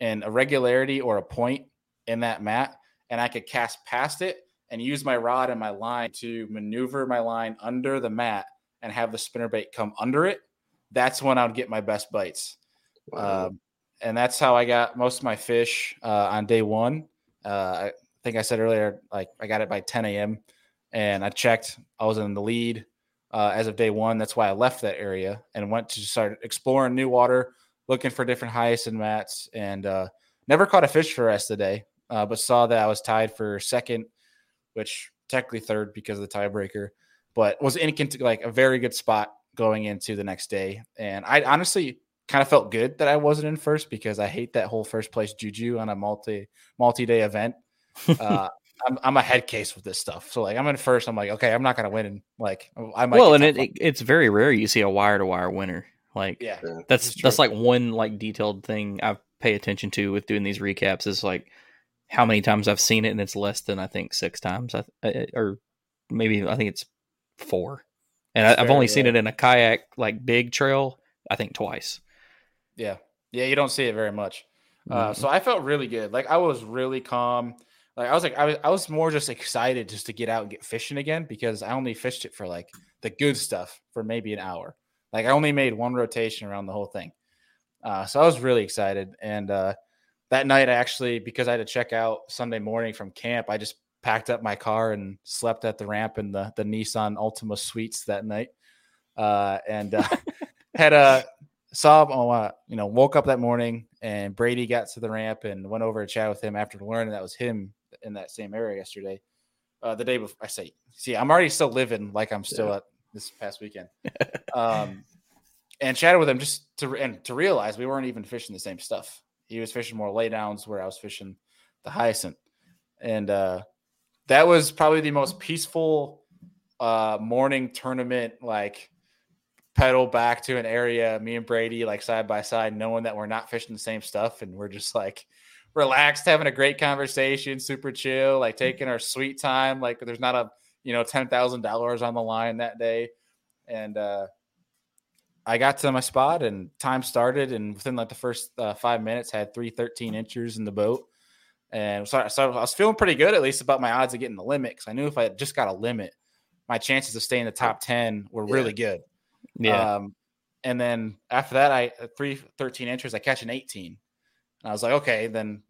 an irregularity or a point in that mat, and I could cast past it, and use my rod and my line to maneuver my line under the mat and have the spinnerbait come under it, that's when I would get my best bites. Wow. And that's how I got most of my fish on day one. I think I said earlier, like I got it by 10 a.m. and I checked. I was in the lead as of day one. That's why I left that area and went to start exploring new water, looking for different hyacinth mats, and never caught a fish for the rest of the day, but saw that I was tied for second, which technically third because of the tiebreaker, but was in like a very good spot going into the next day. And I honestly kind of felt good that I wasn't in first because I hate that whole first place juju on a multi-day event. I'm a head case with this stuff. So like I'm in first, I'm like, okay, I'm not going to win. And like, I might. Well, and it's very rare. You see a wire to wire winner. Like yeah, that's like one like detailed thing I pay attention to with doing these recaps is like, how many times I've seen it, and it's less than I think 6 times, or maybe I think it's 4. And I've only seen it in a kayak, like big trail, I think twice. Yeah. Yeah. You don't see it very much. So I felt really good. Like I was really calm. I was more just excited just to get out and get fishing again, because I only fished it for like the good stuff for maybe an hour. Like I only made one rotation around the whole thing. So I was really excited. And, that night, I actually, because I had to check out Sunday morning from camp, I just packed up my car and slept at the ramp in the Nissan Altima suites that night. Woke up that morning, and Brady got to the ramp and went over to chat with him after learning that was him in that same area yesterday. The day before, I say, see, I'm already still living like I'm still at this past weekend. And chatted with him just to realize we weren't even fishing the same stuff. He was fishing more laydowns where I was fishing the hyacinth. And that was probably the most peaceful morning tournament, like pedal back to an area, me and Brady, like side by side, knowing that we're not fishing the same stuff. And we're just like relaxed, having a great conversation, super chill, like taking our sweet time. Like there's not a, $10,000 on the line that day. And, I got to my spot and time started, and within like the first 5 minutes had 3 13 inchers in the boat. And so I was feeling pretty good, at least about my odds of getting the limit. Cause I knew if I just got a limit, my chances of staying in the top 10 were really good. Yeah. And then after that, 3 13 inchers, I catch an 18, and I was like, okay, then,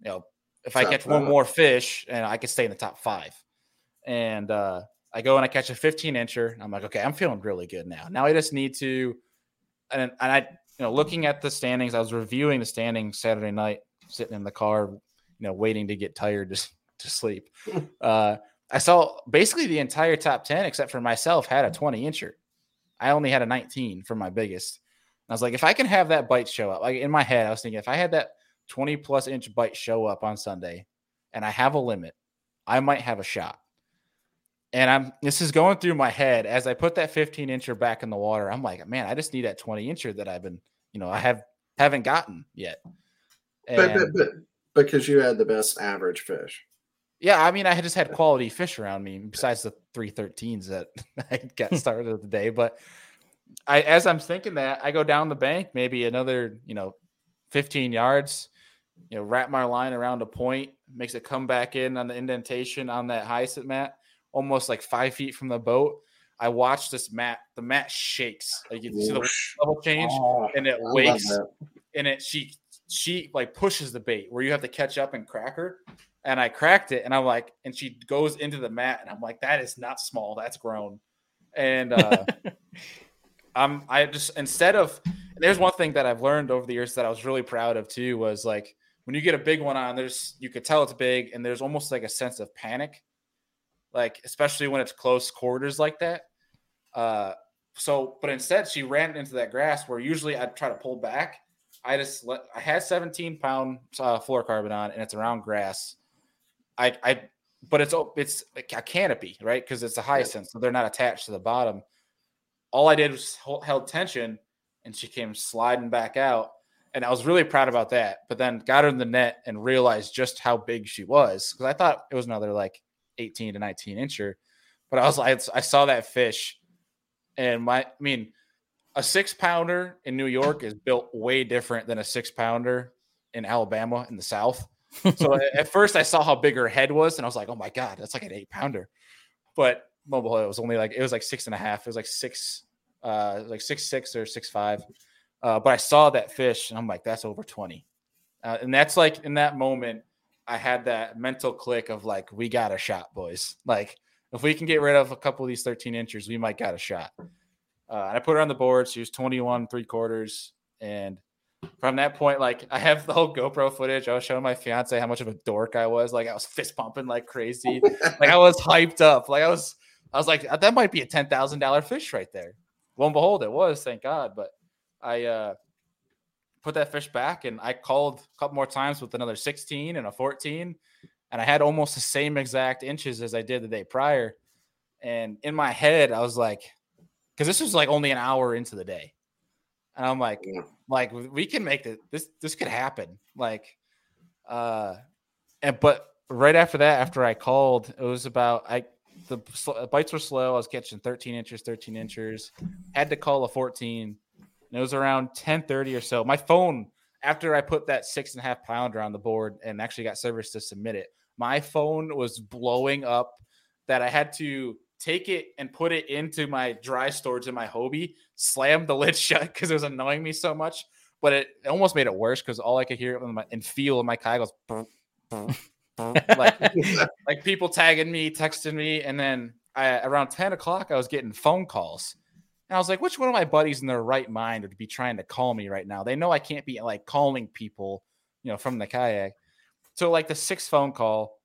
if I catch one more fish and I could stay in the top 5, and I go and I catch a 15 incher, and I'm like, okay, I'm feeling really good now. Now I just need to, And I, looking at the standings, I was reviewing the standings Saturday night, sitting in the car, waiting to get tired to sleep. I saw basically the entire top 10, except for myself, had a 20 incher. I only had a 19 for my biggest. And I was like, if I can have that bite show up, like in my head, I was thinking, if I had that 20 plus inch bite show up on Sunday and I have a limit, I might have a shot. And this is going through my head as I put that 15 incher back in the water. I'm like, man, I just need that 20 incher that I've been, haven't gotten yet. And but because you had the best average fish. Yeah. I mean, I just had quality fish around me besides the 3 13s that I got started of the day. But as I'm thinking that, I go down the bank, maybe another, 15 yards, you know, wrap my line around a point, makes it come back in on the indentation on that hyacinth mat, almost like 5 feet from the boat. I watch this mat. The mat shakes. Like you can see the level change, and it wakes, and it she like pushes the bait where you have to catch up and crack her. And I cracked it, and I'm like, and she goes into the mat, and I'm like, that is not small, that's grown. And I just, instead of, there's one thing that I've learned over the years that I was really proud of too, was like when you get a big one on, there's, you could tell it's big, and there's almost like a sense of panic, like especially when it's close quarters like that. So, but instead she ran into that grass where usually I'd try to pull back. I had 17-pound fluorocarbon on, and it's around grass. But it's a canopy, right? Because it's a hyacinth, so they're not attached to the bottom. All I did was held tension, and she came sliding back out, and I was really proud about that. But then got her in the net and realized just how big she was, because I thought it was another like 18 to 19 incher. But I was like, I saw that fish, and a 6-pounder in New York is built way different than a 6-pounder in Alabama in the South. So at first I saw how big her head was, and I was like, oh my God, that's like an 8-pounder. But mobile, it was like 6.5. It was like 6'6" or 6'5". But I saw that fish, and I'm like, that's over 20. And that's like, in that moment, I had that mental click of like, we got a shot, boys. Like, if we can get rid of a couple of these 13 inchers, we might got a shot. And I put her on the board. She was 21 3/4. And from that point, like, I have the whole GoPro footage. I was showing my fiance how much of a dork I was. Like, I was fist pumping like crazy. Like, I was hyped up. Like, I was like, that might be a $10,000 fish right there. Lo and behold, it was, thank God. But I put that fish back, and I called a couple more times with another 16 and a 14. And I had almost the same exact inches as I did the day prior. And in my head, I was like, because this was like only an hour into the day. And I'm like, we can make this could happen. Like, but right after that, after I called, it was about, the bites were slow. I was catching 13 inchers, had to call a 14, and it was around 10:30 or so. My phone, after I put that 6.5-pounder on the board and actually got service to submit it, my phone was blowing up that I had to take it and put it into my dry storage in my Hobie, slam the lid shut because it was annoying me so much. But it almost made it worse because all I could hear and feel in my kayak was burr, burr, burr. like people tagging me, texting me. And then around 10 o'clock, I was getting phone calls. And I was like, which one of my buddies in their right mind would be trying to call me right now? They know I can't be like calling people, you know, from the kayak. So like the 6th phone call,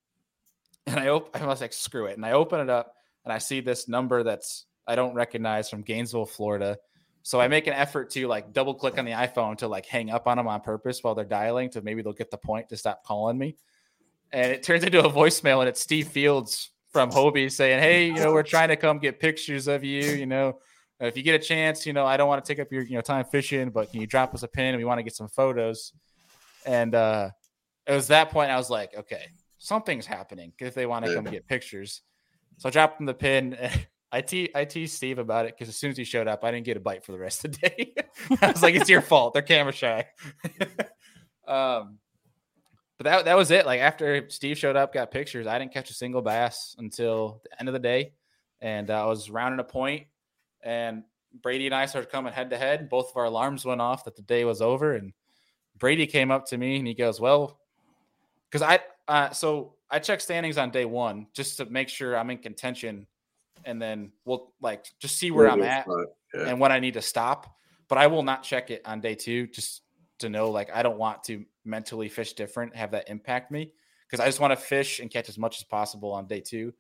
and I was like, screw it. And I open it up, and I see this number that's I don't recognize from Gainesville, Florida. So I make an effort to like double click on the iPhone to like hang up on them on purpose while they're dialing to maybe they'll get the point to stop calling me. And it turns into a voicemail, and it's Steve Fields from Hobie saying, hey, you know, we're trying to come get pictures of you. You know, if you get a chance, you know, I don't want to take up your, you know, time fishing, but can you drop us a pin? We want to get some photos. And it was that point I was like, okay, something's happening if they want to come get pictures. So I dropped him the pin. I teased Steve about it because as soon as he showed up, I didn't get a bite for the rest of the day. I was like, it's your fault. They're camera shy. But that was it. Like, after Steve showed up, got pictures, I didn't catch a single bass until the end of the day. And I was rounding a point, and Brady and I started coming head to head. Both of our alarms went off that the day was over. And Brady came up to me, and he goes, well, because I check standings on day one just to make sure I'm in contention, and then we'll like just see where I'm at and when I need to stop. But I will not check it on day two just to know, like, I don't want to mentally fish different, have that impact me, because I just want to fish and catch as much as possible on day two.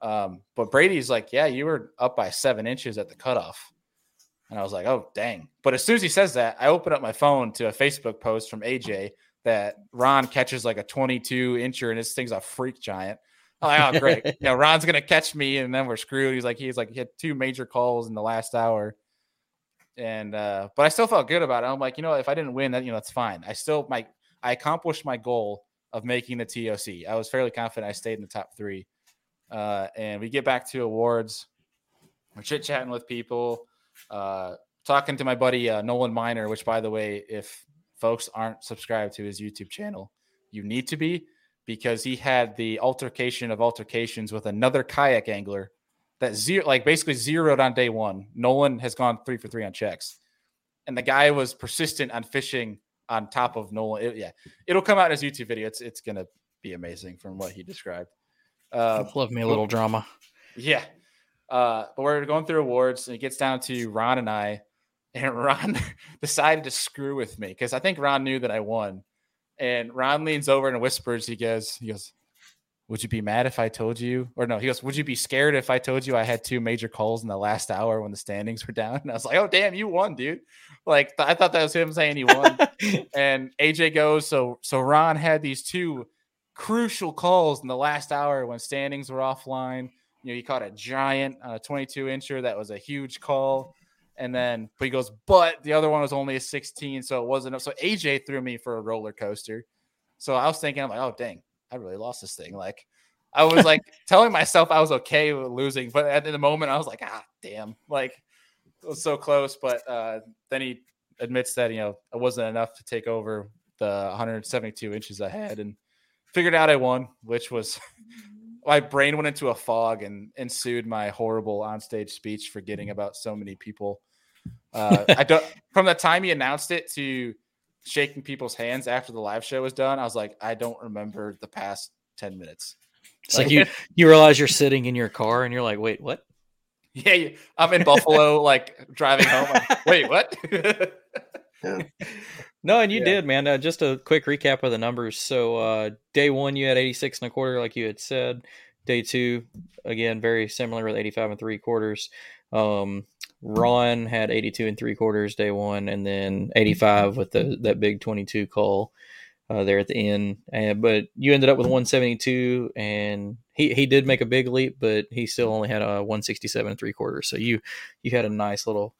But Brady's like, yeah, you were up by 7 inches at the cutoff. And I was like, oh, dang. But as soon as he says that, I open up my phone to a Facebook post from AJ that Ron catches like a 22-incher, and this thing's a freak giant. I'm like, oh, great. You know, Ron's going to catch me, and then we're screwed. He's like, he had 2 major calls in the last hour. And, but I still felt good about it. I'm like, you know, if I didn't win, that, you know, that's fine. I accomplished my goal of making the TOC. I was fairly confident I stayed in the top 3. And we get back to awards. We're chit-chatting with people, talking to my buddy, Nolan Miner, which, by the way, if folks aren't subscribed to his YouTube channel, you need to be, because he had the altercation of altercations with another kayak angler that basically zeroed on day one. Nolan has gone 3 for 3 on checks, and the guy was persistent on fishing on top of Nolan. It'll come out in his YouTube video. It's going to be amazing from what he described. Love me a little drama. Yeah. But we're going through awards, and it gets down to Ron and I, and Ron decided to screw with me because I think Ron knew that I won. And Ron leans over and whispers, he goes, would you be mad if I told you? Or no, he goes, would you be scared if I told you I had 2 major calls in the last hour when the standings were down? And I was like, oh, damn, you won, dude. Like, I thought that was him saying he won. And AJ goes, so Ron had these 2 crucial calls in the last hour when standings were offline. You know, he caught a giant on a 22-incher. That was a huge call. And then he goes, but the other one was only a 16, so it wasn't up. So AJ threw me for a roller coaster. So I was thinking, I'm like, oh, dang, I really lost this thing. Like, I was like telling myself I was okay with losing, but at the moment I was like, ah, damn, like it was so close. But then he admits that, you know, it wasn't enough to take over the 172 inches I had, and figured out I won, which was my brain went into a fog and ensued my horrible onstage speech, forgetting about so many people. From the time he announced it to shaking people's hands after the live show was done, I was like, I don't remember the past 10 minutes. It's like you realize you're sitting in your car and you're like, wait, what? Yeah. I'm in Buffalo, like driving home. Like, wait, what? No, and you did, man. Just a quick recap of the numbers. So day one, you had 86 1/4, like you had said. Day two, again, very similar with 85 3/4. Ron had 82 3/4 day one, and then 85 with that big 22 call there at the end. But you ended up with 172, and he did make a big leap, but he still only had a 167 3/4. So you had a nice little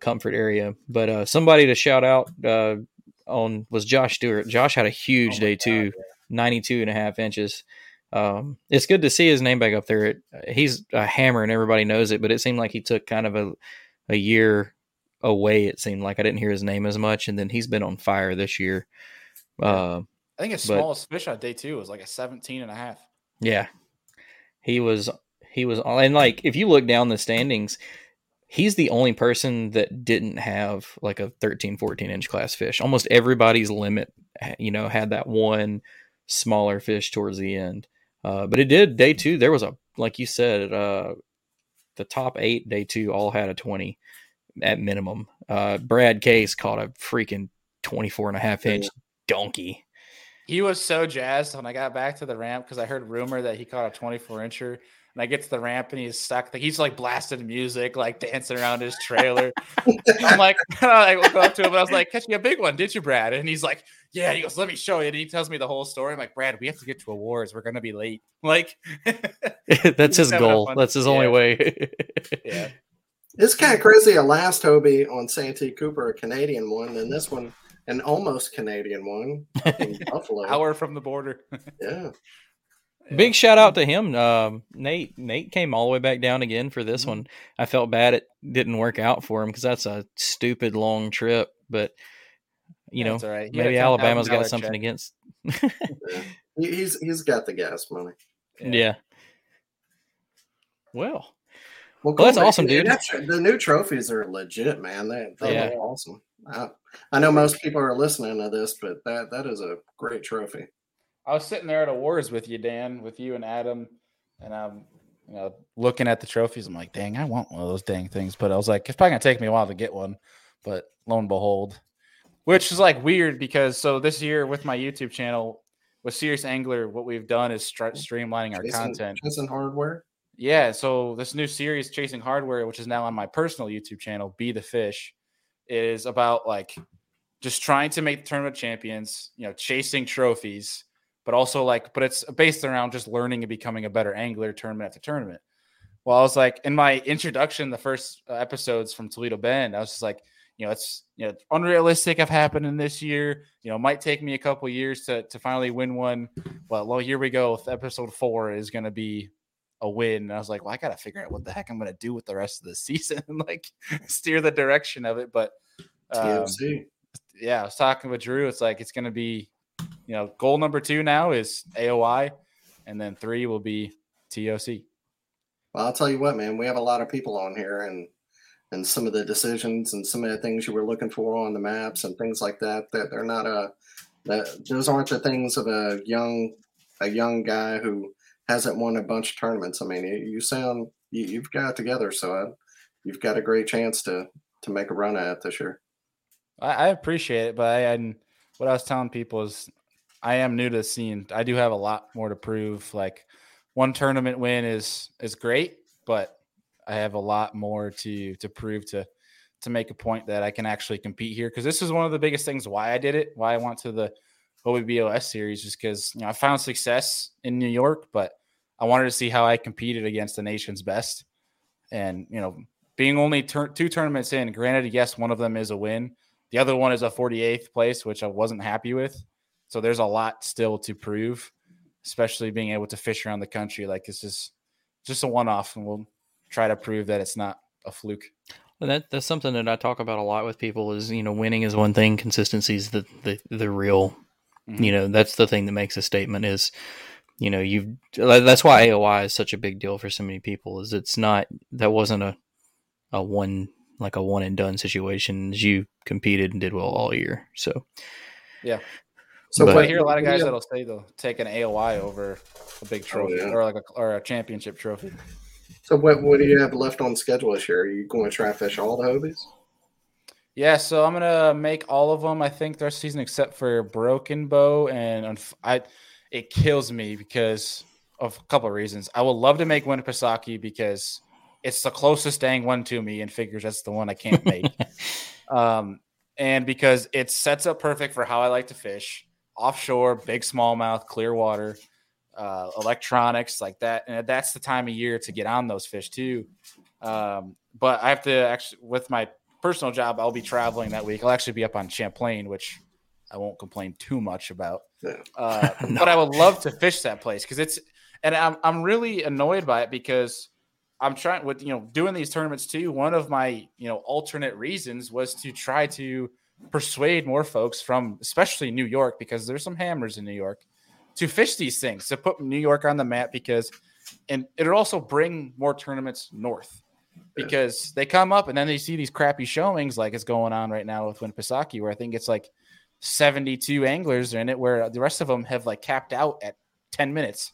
comfort area. But somebody to shout out on was Josh Stewart. Josh had a huge day too, 92 1/2 inches. It's good to see his name back up there. He's a hammer and everybody knows it, but it seemed like he took kind of a year away. It seemed like I didn't hear his name as much, and then he's been on fire this year. I think his smallest fish on day two was like a 17 1/2. Yeah, he was on, and like if you look down the standings, he's the only person that didn't have like a 13, 14 inch class fish. Almost everybody's limit, you know, had that one smaller fish towards the end. But it did day two. There was like you said, the top 8 day two all had a 20 at minimum. Brad Case caught a freaking 24 1/2 inch donkey. He was so jazzed when I got back to the ramp, because I heard rumor that he caught a 24 incher. And I get to the ramp and he's stuck. Like, he's like blasting music, like dancing around his trailer. I go up to him and I was like, catching a big one, did you, Brad? And he's like, yeah. He goes, let me show you. And he tells me the whole story. I'm like, Brad, we have to get to awards. We're going to be late. Like, that's his goal. That's his only way. Yeah. It's kind of crazy. A last Hobie on Santee Cooper, a Canadian one, and this one, an almost Canadian one in Buffalo. Hour from the border. Yeah. Big shout out to him. Nate came all the way back down again for this one. I felt bad it didn't work out for him because that's a stupid long trip. But, you know, right. Maybe Alabama's got something against. He's got the gas money. Yeah. Well, that's awesome, dude. The new trophies are legit, man. They are awesome. I know most people are listening to this, but that is a great trophy. I was sitting there at awards with you, Dan, with you and Adam, and I'm, you know, looking at the trophies. I'm like, dang, I want one of those dang things. But I was like, it's probably going to take me a while to get one. But lo and behold, which is like weird because so this year with my YouTube channel, with Serious Angler, what we've done is streamlining our content. Chasing Hardware? Yeah, so this new series, Chasing Hardware, which is now on my personal YouTube channel, Be the Fish, is about like just trying to make the tournament champions, you know, chasing trophies. But also like, but it's based around just learning and becoming a better angler tournament after tournament. Well, I was like, in my introduction, the first episodes from Toledo Bend, I was just like, you know, it's, you know, unrealistic have happened in this year. You know, it might take me a couple years to finally win one. But well, here we go. Episode 4 is going to be a win. And I was like, well, I got to figure out what the heck I'm going to do with the rest of the season and like steer the direction of it. But TLC. yeah, I was talking with Drew. It's like, it's going to be, you know, goal number 2 now is AOI, and then 3 will be TOC. Well, I'll tell you what, man, we have a lot of people on here, and some of the decisions and some of the things you were looking for on the maps and things like that, that they're not those aren't the things of a young guy who hasn't won a bunch of tournaments. I mean, you've got it together, so you've got a great chance to make a run at it this year. I appreciate it, but and what I was telling people is I am new to the scene. I do have a lot more to prove. Like, one tournament win is great, but I have a lot more to prove to make a point that I can actually compete here. Because this is one of the biggest things why I did it, why I went to the Hobie BOS series, just because, you know, I found success in New York, but I wanted to see how I competed against the nation's best. And, you know, being only two tournaments in, granted, yes, one of them is a win. The other one is a 48th place, which I wasn't happy with. So there's a lot still to prove, especially being able to fish around the country. Like, this is just a one-off, and we'll try to prove that it's not a fluke. Well, that's something that I talk about a lot with people is, you know, winning is one thing. Consistency is the real, mm-hmm. you know, that's the thing that makes a statement is, you know, that's why AOI is such a big deal for so many people is it's not, that wasn't a one and done situation. You competed and did well all year. So, yeah. So I hear a lot of guys that'll say they'll take an AOI over a big trophy or like a championship trophy. So what do you have left on schedule this year? Are you going to try to fish all the Hobies? Yeah, so I'm going to make all of them, I think, the rest of the season except for Broken Bow. And it kills me because of a couple of reasons. I would love to make Winnipesaukee because it's the closest dang one to me and figures that's the one I can't make. And because it sets up perfect for how I like to fish. Offshore, big smallmouth, clear water. Electronics like that, and that's the time of year to get on those fish too. But I have to actually, with my personal job, I'll be traveling that week. I'll actually be up on Champlain, which I won't complain too much about. No. But I would love to fish that place because it's, and I'm really annoyed by it because I'm trying with, you know, doing these tournaments too. One of my, you know, alternate reasons was to try to persuade more folks from, especially New York, because there's some hammers in New York, to fish these things, to put New York on the map because, and it'll also bring more tournaments north because they come up and then they see these crappy showings like it's going on right now with Winnipesaukee, where I think it's like 72 anglers are in it, where the rest of them have like capped out at 10 minutes.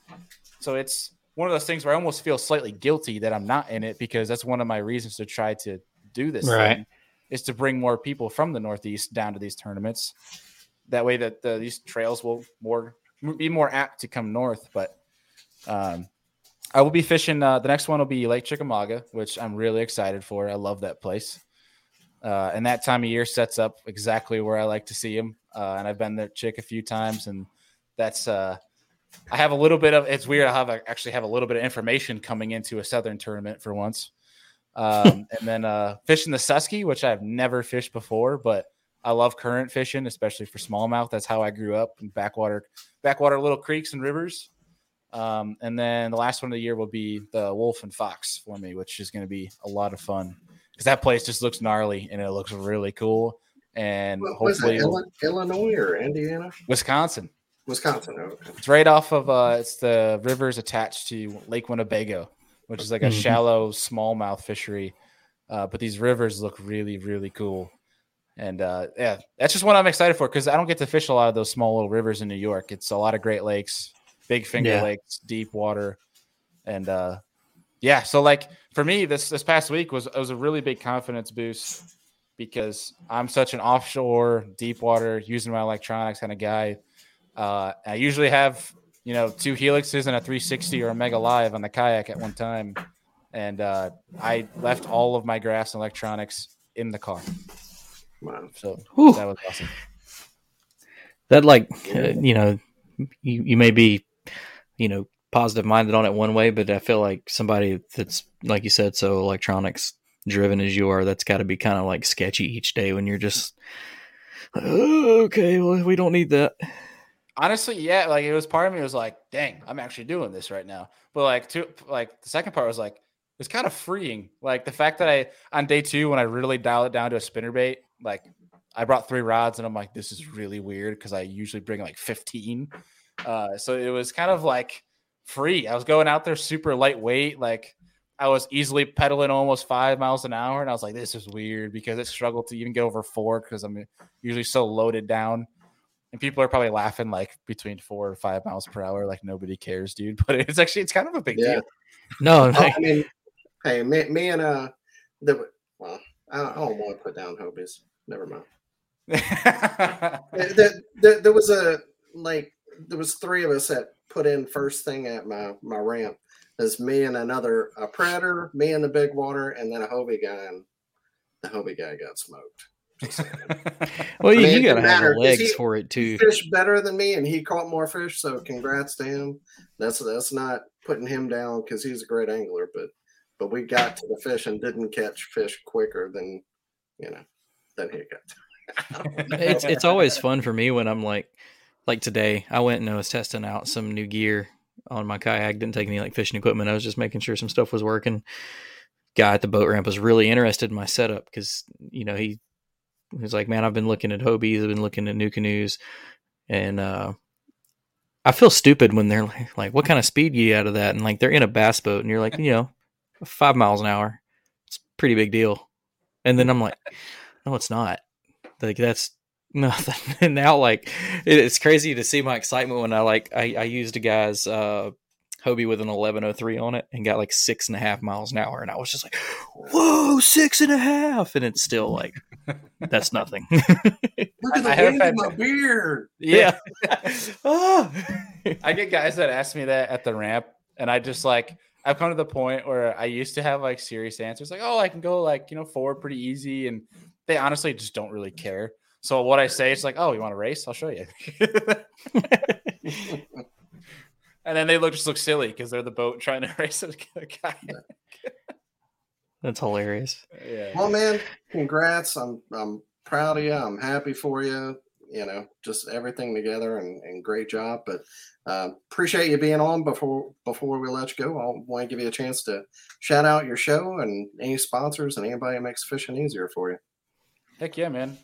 So it's one of those things where I almost feel slightly guilty that I'm not in it because that's one of my reasons to try to do this thing is to bring more people from the Northeast down to these tournaments. That way that these trails will be more apt to come north, but I will be fishing. The next one will be Lake Chickamauga, which I'm really excited for. I love that place. And that time of year sets up exactly where I like to see them. And I've been there Chick a few times, and that's, I have a little bit of, it's weird. I actually have a little bit of information coming into a Southern tournament for once. And then fishing the Susky, which I've never fished before, but I love current fishing, especially for smallmouth. That's how I grew up in backwater little creeks and rivers. And then the last one of the year will be the Wolf and Fox for me, which is going to be a lot of fun because that place just looks gnarly and it looks really cool. And hopefully Illinois or Indiana, Wisconsin. Okay. It's right off of it's the rivers attached to Lake Winnebago, which is like a shallow smallmouth fishery. But these rivers look really, really cool. And yeah, that's just what I'm excited for because I don't get to fish a lot of those small little rivers in New York. It's a lot of Great Lakes, Big Finger Lakes, deep water, and yeah. So like for me, this past week was a really big confidence boost because I'm such an offshore, deep water, using my electronics kind of guy. I usually have, you know, 2 helixes and a 360 or a Mega Live on the kayak at one time, and I left all of my graphs and electronics in the car. Wow. So that was awesome. That like, you know, you may be, you know, positive minded on it one way, but I feel like somebody that's, like you said, so electronics driven as you are, that's got to be kind of like sketchy each day when you're just, oh, okay, well, we don't need that. Honestly, yeah, like it was part of me was like, dang, I'm actually doing this right now. But like, the second part was like, it's kind of freeing. Like the fact that on day 2, when I really dial it down to a spinnerbait, like I brought 3 rods and I'm like, this is really weird because I usually bring like 15. So it was kind of like free. I was going out there super lightweight. Like I was easily pedaling almost 5 miles an hour. And I was like, this is weird because it struggled to even get over 4 because I'm usually so loaded down. And people are probably laughing like between 4 or 5 miles per hour. Like nobody cares, dude. But it's kind of a big deal. No, like, I mean, hey, me and I don't want to put down Hobies. Never mind. there was 3 of us that put in first thing at my ramp. There's me and a predator, me and the big water, and then a Hobie guy. And the Hobie guy got smoked. Well, you gotta have the legs for it too. He fished better than me, and he caught more fish. So congrats to him. That's not putting him down because he's a great angler, but we got to the fish and didn't catch fish quicker than than he got. It's always fun for me when I'm like today I went and I was testing out some new gear on my kayak. Didn't take any like fishing equipment. I was just making sure some stuff was working. Guy at the boat ramp was really interested in my setup because He's like, man, I've been looking at Hobies. I've been looking at new canoes. And I feel stupid when they're like, what kind of speed do you get out of that? And like, they're in a bass boat and you're like, 5 miles an hour. It's a pretty big deal. And then I'm like, no, it's not. Like, that's nothing. And now, like, it's crazy to see my excitement when I used a guy's Hobie with an 1103 on it and got like 6.5 miles an hour. And I was just like, whoa, 6.5. And it's still like, that's nothing. Look at the wind in my beard. Yeah. Oh. I get guys that ask me that at the ramp. And I just like, I've come to the point where I used to have like serious answers. Like, oh, I can go like, forward pretty easy. And they honestly just don't really care. So what I say, it's like, oh, you want to race? I'll show you. And then they just look silly because they're the boat trying to race a guy. That's hilarious. Yeah. Well, man, congrats. I'm proud of you. I'm happy for you. Just everything together and great job. But appreciate you being on. Before we let you go, I want to give you a chance to shout out your show and any sponsors and anybody that makes fishing easier for you. Heck yeah, man.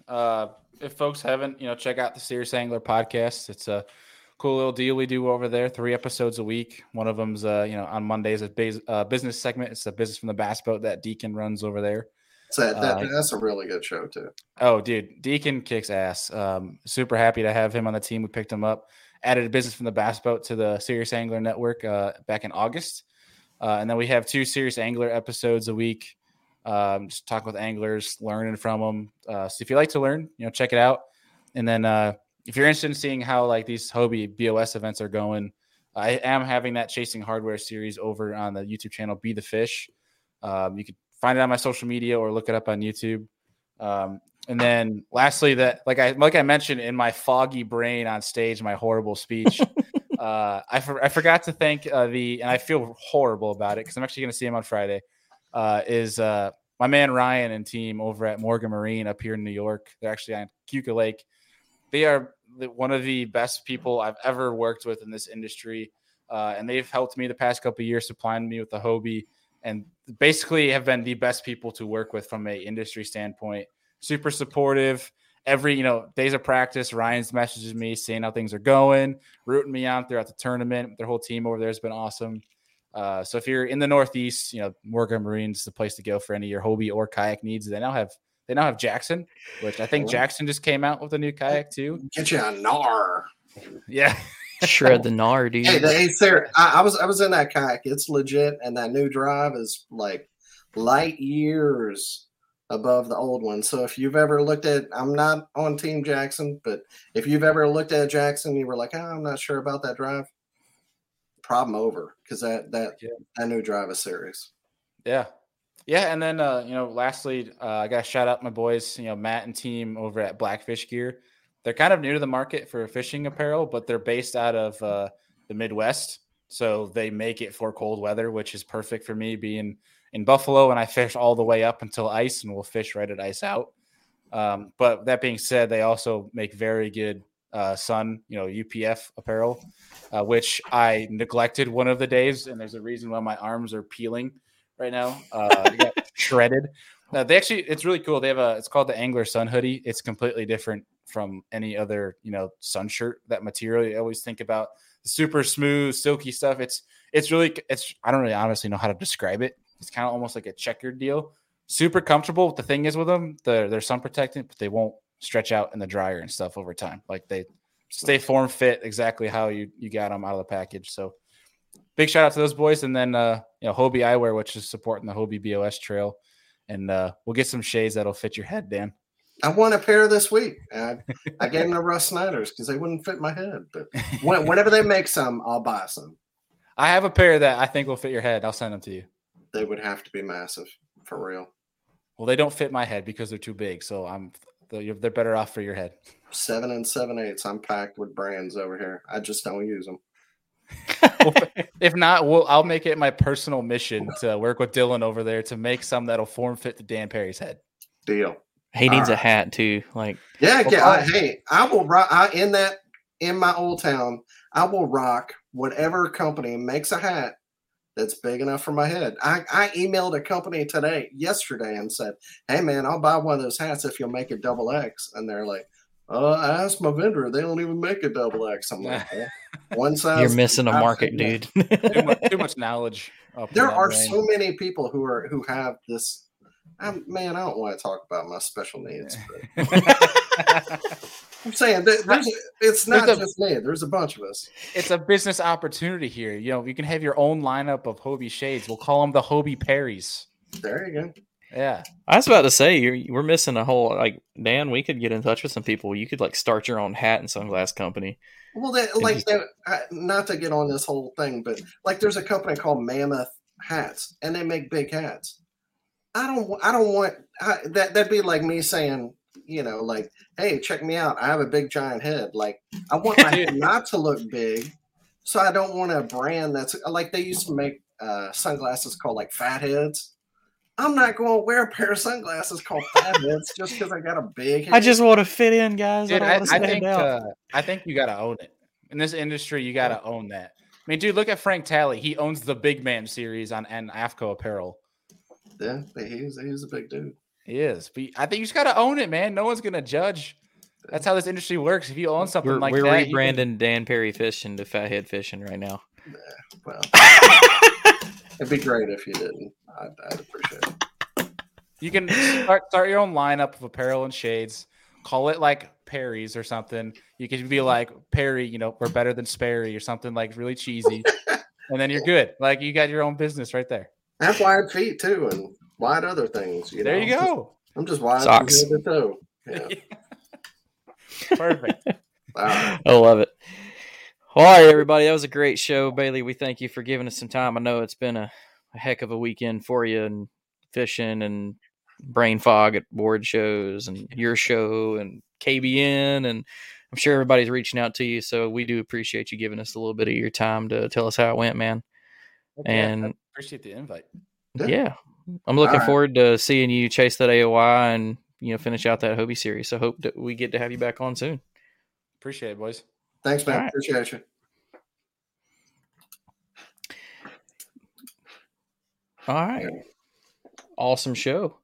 If folks haven't, check out the Serious Angler podcast. It's a cool little deal we do over there. 3 episodes a week. One of them's, on Mondays, a business segment. It's the business from the bass boat that Deacon runs over there. So that's a really good show too. Oh, dude, Deacon kicks ass. Super happy to have him on the team. We picked him up, added a business from the bass boat to the Serious Angler Network back in August, and then we have 2 Serious Angler episodes a week. Just talk with anglers, learning from them. So if you like to learn, check it out, and then. If you're interested in seeing how like these Hobie BOS events are going, I am having that Chasing Hardware series over on the YouTube channel, Be the Fish. You can find it on my social media or look it up on YouTube. And then lastly, that like I mentioned in my foggy brain on stage, my horrible speech, I forgot to thank and I feel horrible about it because I'm actually going to see him on Friday, is my man Ryan and team over at Morgan Marine up here in New York. They're actually on Kuka Lake. They are one of the best people I've ever worked with in this industry. And they've helped me the past couple of years, supplying me with the Hobie, and basically have been the best people to work with from an industry standpoint. Super supportive. Every, days of practice, Ryan's messaging me, seeing how things are going, rooting me on throughout the tournament. Their whole team over there has been awesome. So if you're in the Northeast, Morgan Marine's the place to go for any of your Hobie or kayak needs. They now have Jackson, which I think Jackson just came out with a new kayak too. Get you a gnar. Yeah. Shred the gnar, dude. Hey, sir, I was in that kayak. It's legit, and that new drive is like light years above the old one. So if you've ever looked at, I'm not on Team Jackson, but if you've ever looked at Jackson, you were like, oh, I'm not sure about that drive. Problem over, because that new drive is serious. Yeah. Yeah, and then, lastly, I got to shout out my boys, Matt and team over at Blackfish Gear. They're kind of new to the market for fishing apparel, but they're based out of the Midwest, so they make it for cold weather, which is perfect for me being in Buffalo, and I fish all the way up until ice, and we'll fish right at ice out. But that being said, they also make very good sun, UPF apparel, which I neglected one of the days, and there's a reason why my arms are peeling right now. They got shredded. They actually, it's really cool. They have a, it's called the Angler Sun hoodie. It's completely different from any other, you know, sun shirt. That material you always think about, the super smooth, silky stuff. It's really, it's, I don't really honestly know how to describe it. It's kind of almost like a checkered deal. Super comfortable. The thing is with them, they're sun protected, but they won't stretch out in the dryer and stuff over time. Like they stay form fit exactly how you got them out of the package. So big shout out to those boys. And then, you know, Hobie Eyewear, which is supporting the Hobie BOS trail. And we'll get some shades that'll fit your head, Dan. I won a pair this week. I gave them to Russ Snyder's because they wouldn't fit my head. But whenever they make some, I'll buy some. I have a pair that I think will fit your head. I'll send them to you. They would have to be massive, for real. Well, they don't fit my head because they're too big. So they're better off for your head. 7 7/8. I'm packed with brands over here. I just don't use them. Well, if not, I'll make it my personal mission to work with Dylan over there to make some that'll form fit to Dan Perry's head. Deal. He needs a hat too. Like, yeah. I will rock. In my old town, I will rock whatever company makes a hat that's big enough for my head. I emailed a company yesterday and said, "Hey man, I'll buy one of those hats if you'll make a XXL." And they're like, I asked my vendor, they don't even make a XXL. I'm like, one size. You're missing a market, dude. Too much knowledge. There are so many people who have this. I don't want to talk about my special needs. But. I'm saying it's not just me. There's a bunch of us. It's a business opportunity here. You know, you can have your own lineup of Hobie shades. We'll call them the Hobie Perrys. There you go. Yeah, I was about to say we're missing a whole, like, Dan, we could get in touch with some people. You could, like, start your own hat and sunglass company. Well, not to get on this whole thing, but like there's a company called Mammoth Hats, and they make big hats. I don't want that. That'd be like me saying, you know, like, hey, check me out. I have a big giant head. Like, I want my head not to look big, so I don't want a brand that's like they used to make sunglasses called like Fat Heads. I'm not going to wear a pair of sunglasses called Fatheads just because I got a big head. I just want to fit in, guys. Dude, I think you got to own it. In this industry, you got to own that. I mean, dude, look at Frank Talley. He owns the Big Man series on AFCO Apparel. Yeah, he's a big dude. He is. But I think you just got to own it, man. No one's going to judge. That's how this industry works. If you own something we're that. We're rebranding Dan Perry Fishing to Fathead Fishing right now. Yeah, well... It'd be great if you didn't. I'd appreciate it. You can start your own lineup of apparel and shades. Call it like Perry's or something. You could be like Perry, you know, we're better than Sperry or something, like really cheesy. And then you're good. Like, you got your own business right there. I have wide feet too, and wide other things. You know? You go. I'm just wide socks. Too. Yeah. Perfect. All right. I love it. All right, everybody, that was a great show. Bailey, we thank you for giving us some time. I know it's been a heck of a weekend for you, and fishing and brain fog at board shows and your show and KBN, and I'm sure everybody's reaching out to you, so we do appreciate you giving us a little bit of your time to tell us how it went, man. Okay, and I appreciate the invite. Yeah. I'm looking forward to seeing you chase that AOI and, you know, finish out that Hobie series. So hope that we get to have you back on soon. Appreciate it, boys. Thanks, man. Right. Appreciate you. All right. Awesome show.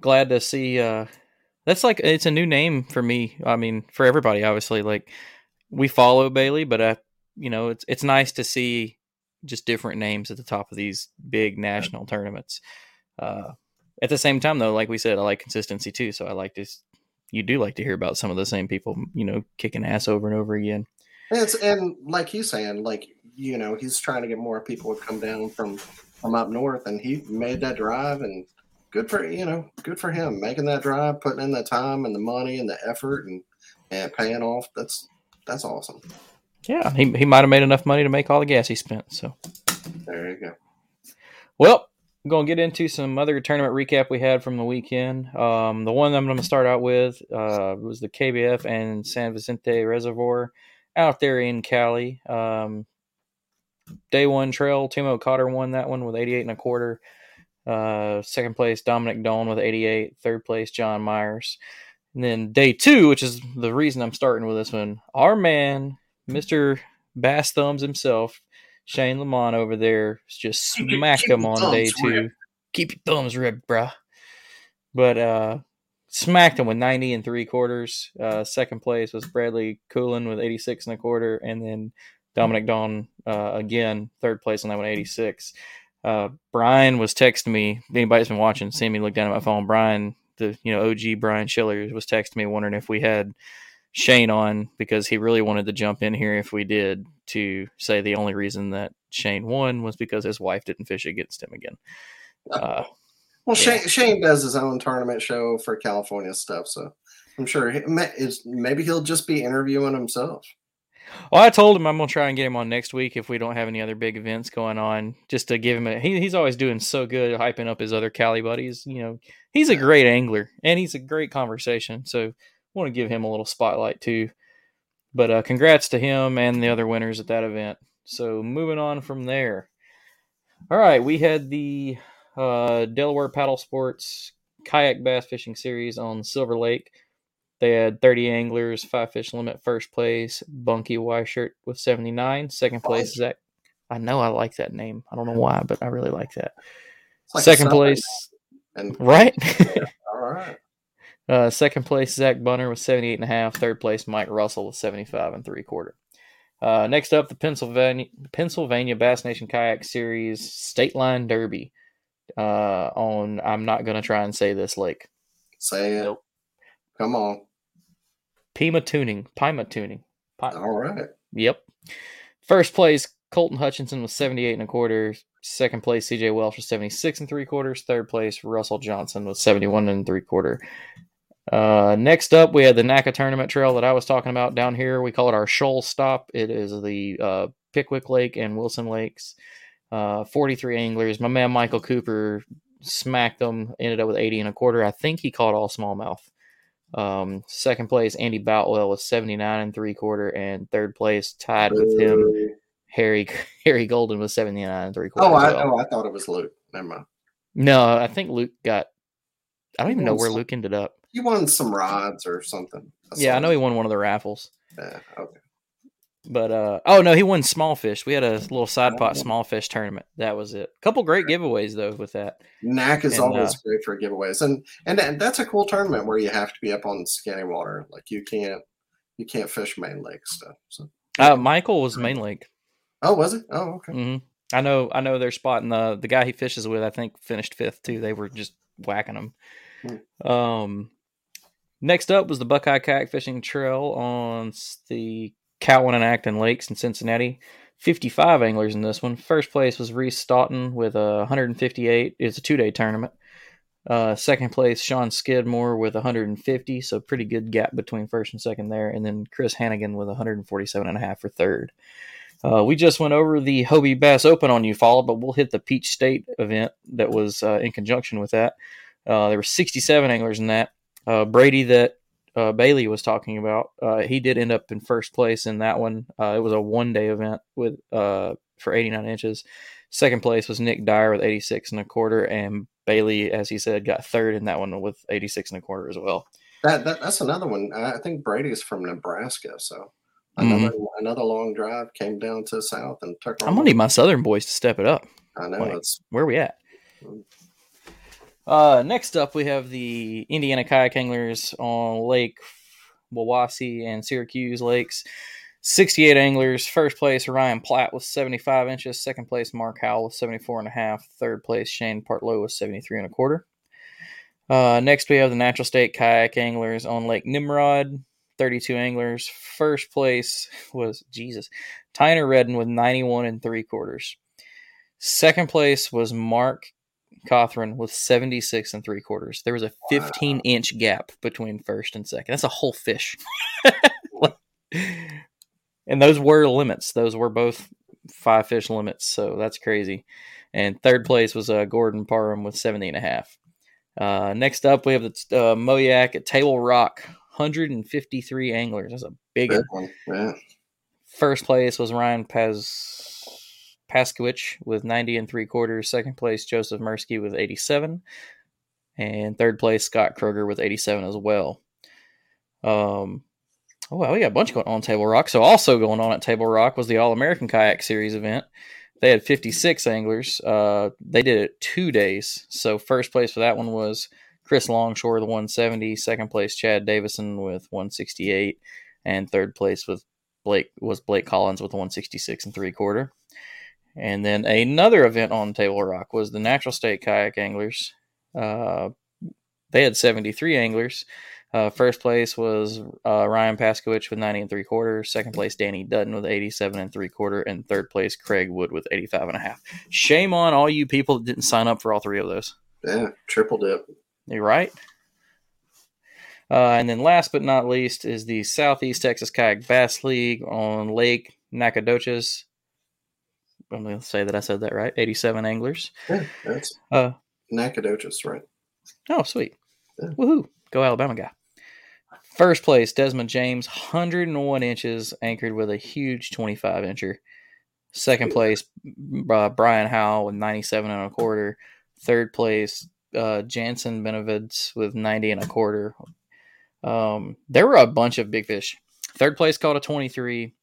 Glad to see. That's like, it's a new name for me. I mean, for everybody, obviously. Like, we follow Bailey, but, you know, it's nice to see just different names at the top of these big national tournaments. At the same time, though, like we said, I like consistency, too. So I like this. You do like to hear about some of the same people, you know, kicking ass over and over again. And like he's saying, like, you know, he's trying to get more people to come down from up north, and he made that drive, and good for him making that drive, putting in the time and the money and the effort and paying off. That's awesome. Yeah. He might've made enough money to make all the gas he spent. So there you go. Well, I'm going to get into some other tournament recap we had from the weekend. The one I'm going to start out with was the KBF and San Vicente Reservoir out there in Cali. Day one trail, Timo Cotter won that one with 88.25. Second place, Dominic Dawn with 88. Third place, John Myers. And then day two, which is the reason I'm starting with this one, our man, Mr. Bass Thumbs himself, Shane Lamont over there just smacked him on day two. Keep your thumbs ripped, bruh. But smacked him with 90 3/4. Second place was Bradley Coolin with 86 1/4, and then Dominic Dawn again third place on that one, 86. Brian was texting me. Anybody that's been watching, seeing me look down at my phone. Brian, the OG Brian Schiller, was texting me wondering if we had Shane on because he really wanted to jump in here if we did to say the only reason that Shane won was because his wife didn't fish against him again. Well, yeah. Shane does his own tournament show for California stuff, so I'm sure maybe he'll just be interviewing himself. Well, I told him I'm going to try and get him on next week if we don't have any other big events going on, just to give him a... He's always doing so good, hyping up his other Cali buddies. He's a great angler, and he's a great conversation, so I want to give him a little spotlight, too. But congrats to him and the other winners at that event. So, moving on from there. All right, we had the Delaware Paddle Sports Kayak Bass Fishing Series on Silver Lake. They had 30 anglers, 5 fish limit, first place. Bunky Weishert with 79. Second place, Zach. I know I like that name. I don't know why, but I really like that. Like second place. Right? Yeah, all right. Second place, Zach Bunner with 78 1/2. Third place, Mike Russell with 75 3/4. Next up, the Pennsylvania Bass Nation Kayak Series State Line Derby. I'm not going to try and say this lake. Say it. Nope. Come on. Pima Tuning. All right. Yep. First place, Colton Hutchinson with 78 1/4. Second place, C.J. Welsh with 76 3/4. Third place, Russell Johnson with 71 3/4. Next up, we had the NACA Tournament Trail that I was talking about down here. We call it our shoal stop. It is the Pickwick Lake and Wilson Lakes. 43 anglers. My man Michael Cooper smacked them, ended up with 80 1/4. I think he caught all smallmouth. Second place, Andy Boutwell with 79 3/4, and third place, tied with him, Harry Golden with 79 3/4. I thought it was Luke. Never mind. No, I think Luke got. I don't even know where Luke ended up. He won some rods or something. I know he won one of the raffles. Yeah. Okay. But he won small fish. We had a little side pot small fish tournament. That was it. A couple great giveaways though with that. NAC is always great for giveaways, and that's a cool tournament where you have to be up on skinny water. Like you can't fish main lake stuff. So Michael was main lake. Oh, was it? Oh, okay. Mm-hmm. I know their spot, and the guy he fishes with I think finished 5th too. They were just whacking him. Hmm. Next up was the Buckeye Kayak Fishing Trail on the Cowan and Acton Lakes in Cincinnati. 55 anglers in this one. First place was Reese Stoughton with 158. It's a 2-day tournament. Second place, Sean Skidmore with 150, so pretty good gap between first and second there. And then Chris Hannigan with 147 1/2 for third. We just went over the Hobie Bass Open on Eufaula, but we'll hit the Peach State event that was in conjunction with that. There were 67 anglers in that. Brady that Bailey was talking about, he did end up in first place in that one. It was a 1-day event with for 89 inches. Second place was Nick Dyer with 86 1/4, and Bailey, as he said, got third in that one with 86 1/4 as well. That's another one. I think Brady's from Nebraska, so another long drive came down to the south and took. I'm gonna need my southern boys to step it up. I know. Where are we at? Next up, we have the Indiana Kayak Anglers on Lake Wawasee and Syracuse Lakes. 68 anglers. First place, Ryan Platt with 75 inches. Second place, Mark Howell with 74 1/2. Third place, Shane Partlow with 73 1/4. Next, we have the Natural State Kayak Anglers on Lake Nimrod. 32 anglers. First place was Tyner Redden with 91 3/4. Second place was Mark Cothran with 76 3/4. There was a 15-inch gap between first and second. That's a whole fish. And those were limits. Those were both 5 fish limits, so that's crazy. And third place was Gordon Parham with 70 1/2. Next up, we have the Moyac at Table Rock. 153 anglers. That's a big one. Yeah. First place was Ryan Paz... Paskewich with 90 3/4. Second place, Joseph Mirsky with 87. And third place, Scott Kroger with 87 as well. Oh, wow, we got a bunch going on Table Rock. So also going on at Table Rock was the All-American Kayak Series event. They had 56 anglers. They did it 2 days. So first place for that one was Chris Longshore with 170. Second place, Chad Davison with 168. And third place with Blake Collins with 166 3/4. And then another event on Table Rock was the Natural State Kayak Anglers. They had 73 anglers. First place was Ryan Paskowich with 90 3/4. Second place, Danny Dutton with 87 3/4. And third place, Craig Wood with 85 1/2. Shame on all you people that didn't sign up for all three of those. Yeah, triple dip. You're right. And then last but not least is the Southeast Texas Kayak Bass League on Lake Nacogdoches. I'm going to say that I said that right. 87 anglers. Yeah, that's Nacogdoches, right? Oh, sweet. Yeah. Woohoo. Go Alabama guy. First place, Desmond James, 101 inches, anchored with a huge 25-incher. Second place, Brian Howell with 97 1/4. Third place, Jansen Benavides with 90 1/4. There were a bunch of big fish. Third place caught a 23.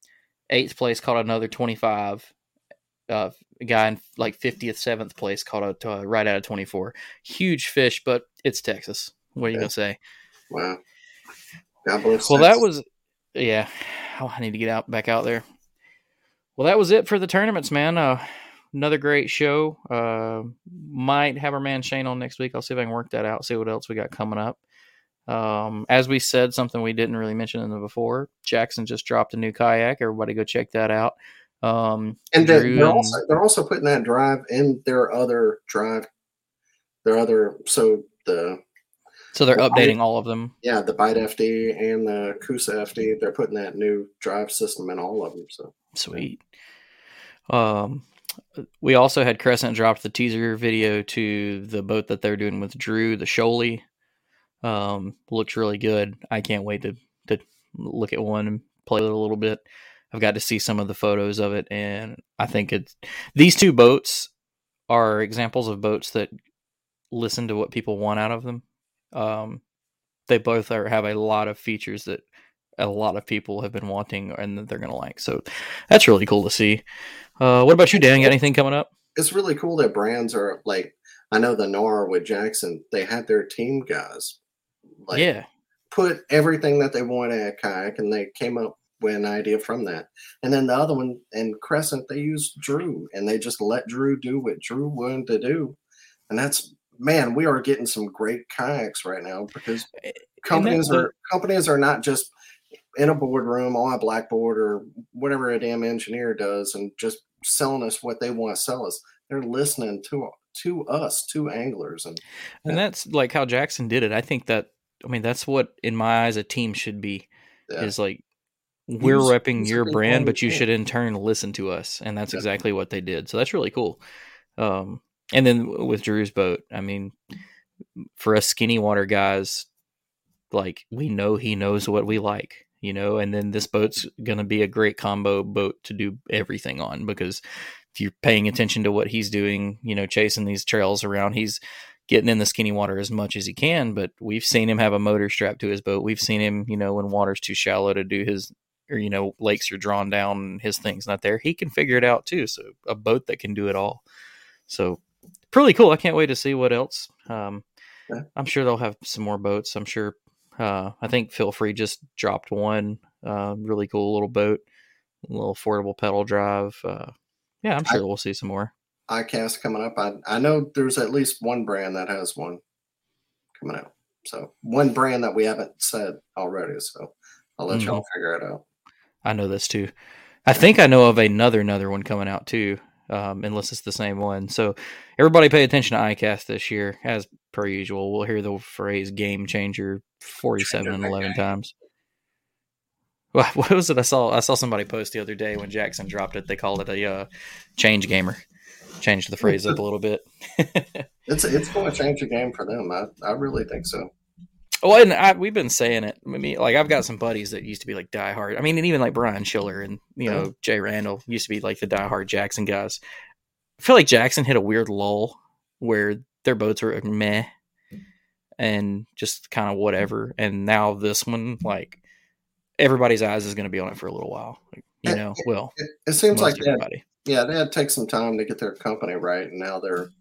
Eighth place caught another 25. A guy in like 50th, 7th place caught a right out of 24. Huge fish, but it's Texas. What are you going to say? Wow. God bless Texas. That was, yeah. Oh, I need to get back out there. Well, that was it for the tournaments, man. Another great show. Might have our man Shane on next week. I'll see if I can work that out, see what else we got coming up. As we said, something we didn't really mention in the before, Jackson just dropped a new kayak. Everybody go check that out. And they're also putting that drive in so they're updating all of them. Yeah, the Bite FD and the Kusa FD. They're putting that new drive system in all of them. So sweet. We also had Crescent drop the teaser video to the boat that they're doing with Drew, the Sholey. Looks really good. I can't wait to look at one and play with it a little bit. I've got to see some of the photos of it, and I think these two boats are examples of boats that listen to what people want out of them. They both have a lot of features that a lot of people have been wanting and that they're going to like. So that's really cool to see. What about you, Dan? Got anything coming up? It's really cool that brands are like, I know the NAR with Jackson, they had their team guys. Like, yeah. Put everything that they wanted at Kayak, and they came up with an idea from that. And then the other one in Crescent, they used Drew, and they just let Drew do what Drew wanted to do. And that's, man, we are getting some great kayaks right now because companies are not just in a boardroom on a blackboard or whatever a damn engineer does and just selling us what they want to sell us. They're listening to us, to anglers. And that's like how Jackson did it. I think that's what in my eyes a team should be, is like, we're repping your brand, but you should in turn listen to us. And that's exactly what they did. So that's really cool. And then with Drew's boat, I mean, for us skinny water guys, like, we know he knows what we like, you know, and then this boat's going to be a great combo boat to do everything on, because if you're paying attention to what he's doing, you know, chasing these trails around, he's getting in the skinny water as much as he can, but we've seen him have a motor strapped to his boat. We've seen him, you know, when water's too shallow to do his, or, you know, lakes are drawn down and his thing's not there, he can figure it out too. So a boat that can do it all. So pretty cool. I can't wait to see what else. I'm sure they'll have some more boats. I'm sure. I think Feel Free just dropped one really cool little boat, a little affordable pedal drive. I'm sure we'll see some more. ICAST coming up. I know there's at least one brand that has one coming out. So one brand that we haven't said already. So I'll let y'all figure it out. I know this too. I think I know of another one coming out too, unless it's the same one. So everybody pay attention to ICAST this year. As per usual, we'll hear the phrase game changer 47 and 11 times. What was it? I saw somebody post the other day when Jackson dropped it. They called it a change gamer. Changed the phrase up a little bit. It's going to change the game for them. I really think so. Oh, and we've been saying it. I mean, like, I've got some buddies that used to be like diehard. I mean, and even like Brian Schiller and you know Jay Randall used to be like the diehard Jackson guys. I feel like Jackson hit a weird lull where their boats were meh and just kind of whatever. And now this one, like, everybody's eyes is going to be on it for a little while. You know, well, it seems like everybody. Yeah, they had to take some time to get their company right, and now they're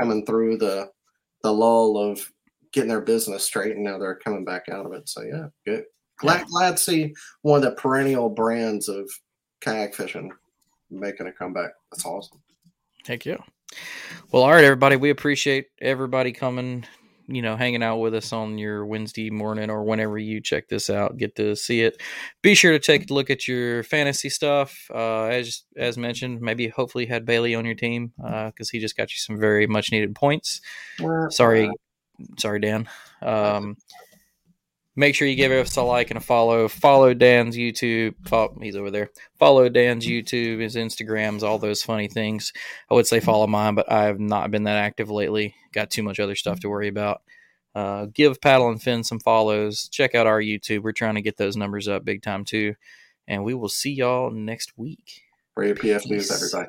coming through the lull of getting their business straight, and now they're coming back out of it. So yeah, good. Glad to see one of the perennial brands of kayak fishing making a comeback. That's awesome. Thank you. Well, all right, everybody. We appreciate everybody coming, hanging out with us on your Wednesday morning or whenever you check this out, get to see it. Be sure to take a look at your fantasy stuff. As mentioned, maybe hopefully had Bailey on your team because he just got you some very much needed points. Sorry, Dan. Make sure you give us a like and a follow. Follow Dan's YouTube. He's over there. Follow Dan's YouTube, his Instagrams, all those funny things. I would say follow mine, but I have not been that active lately. Got too much other stuff to worry about. Give Paddle and Finn some follows. Check out our YouTube. We're trying to get those numbers up big time, too. And we will see y'all next week. For your PF News, everybody.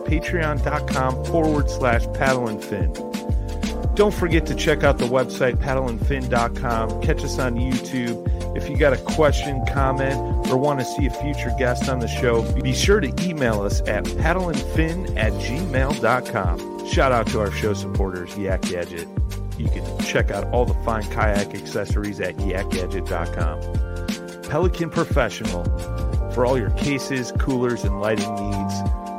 patreon.com/paddleandfin. Don't forget to check out the website, paddleandfin.com. Catch us on YouTube. If you got a question, comment, or want to see a future guest on the show, be sure to email us at paddleandfin@gmail.com. Shout out to our show supporters, Yak Gadget. You can check out all the fine kayak accessories at yakgadget.com. Pelican Professional. For all your cases, coolers, and lighting needs,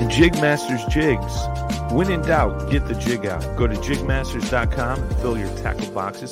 And Jigmasters Jigs. When in doubt, get the jig out. Go to jigmasters.com and fill your tackle boxes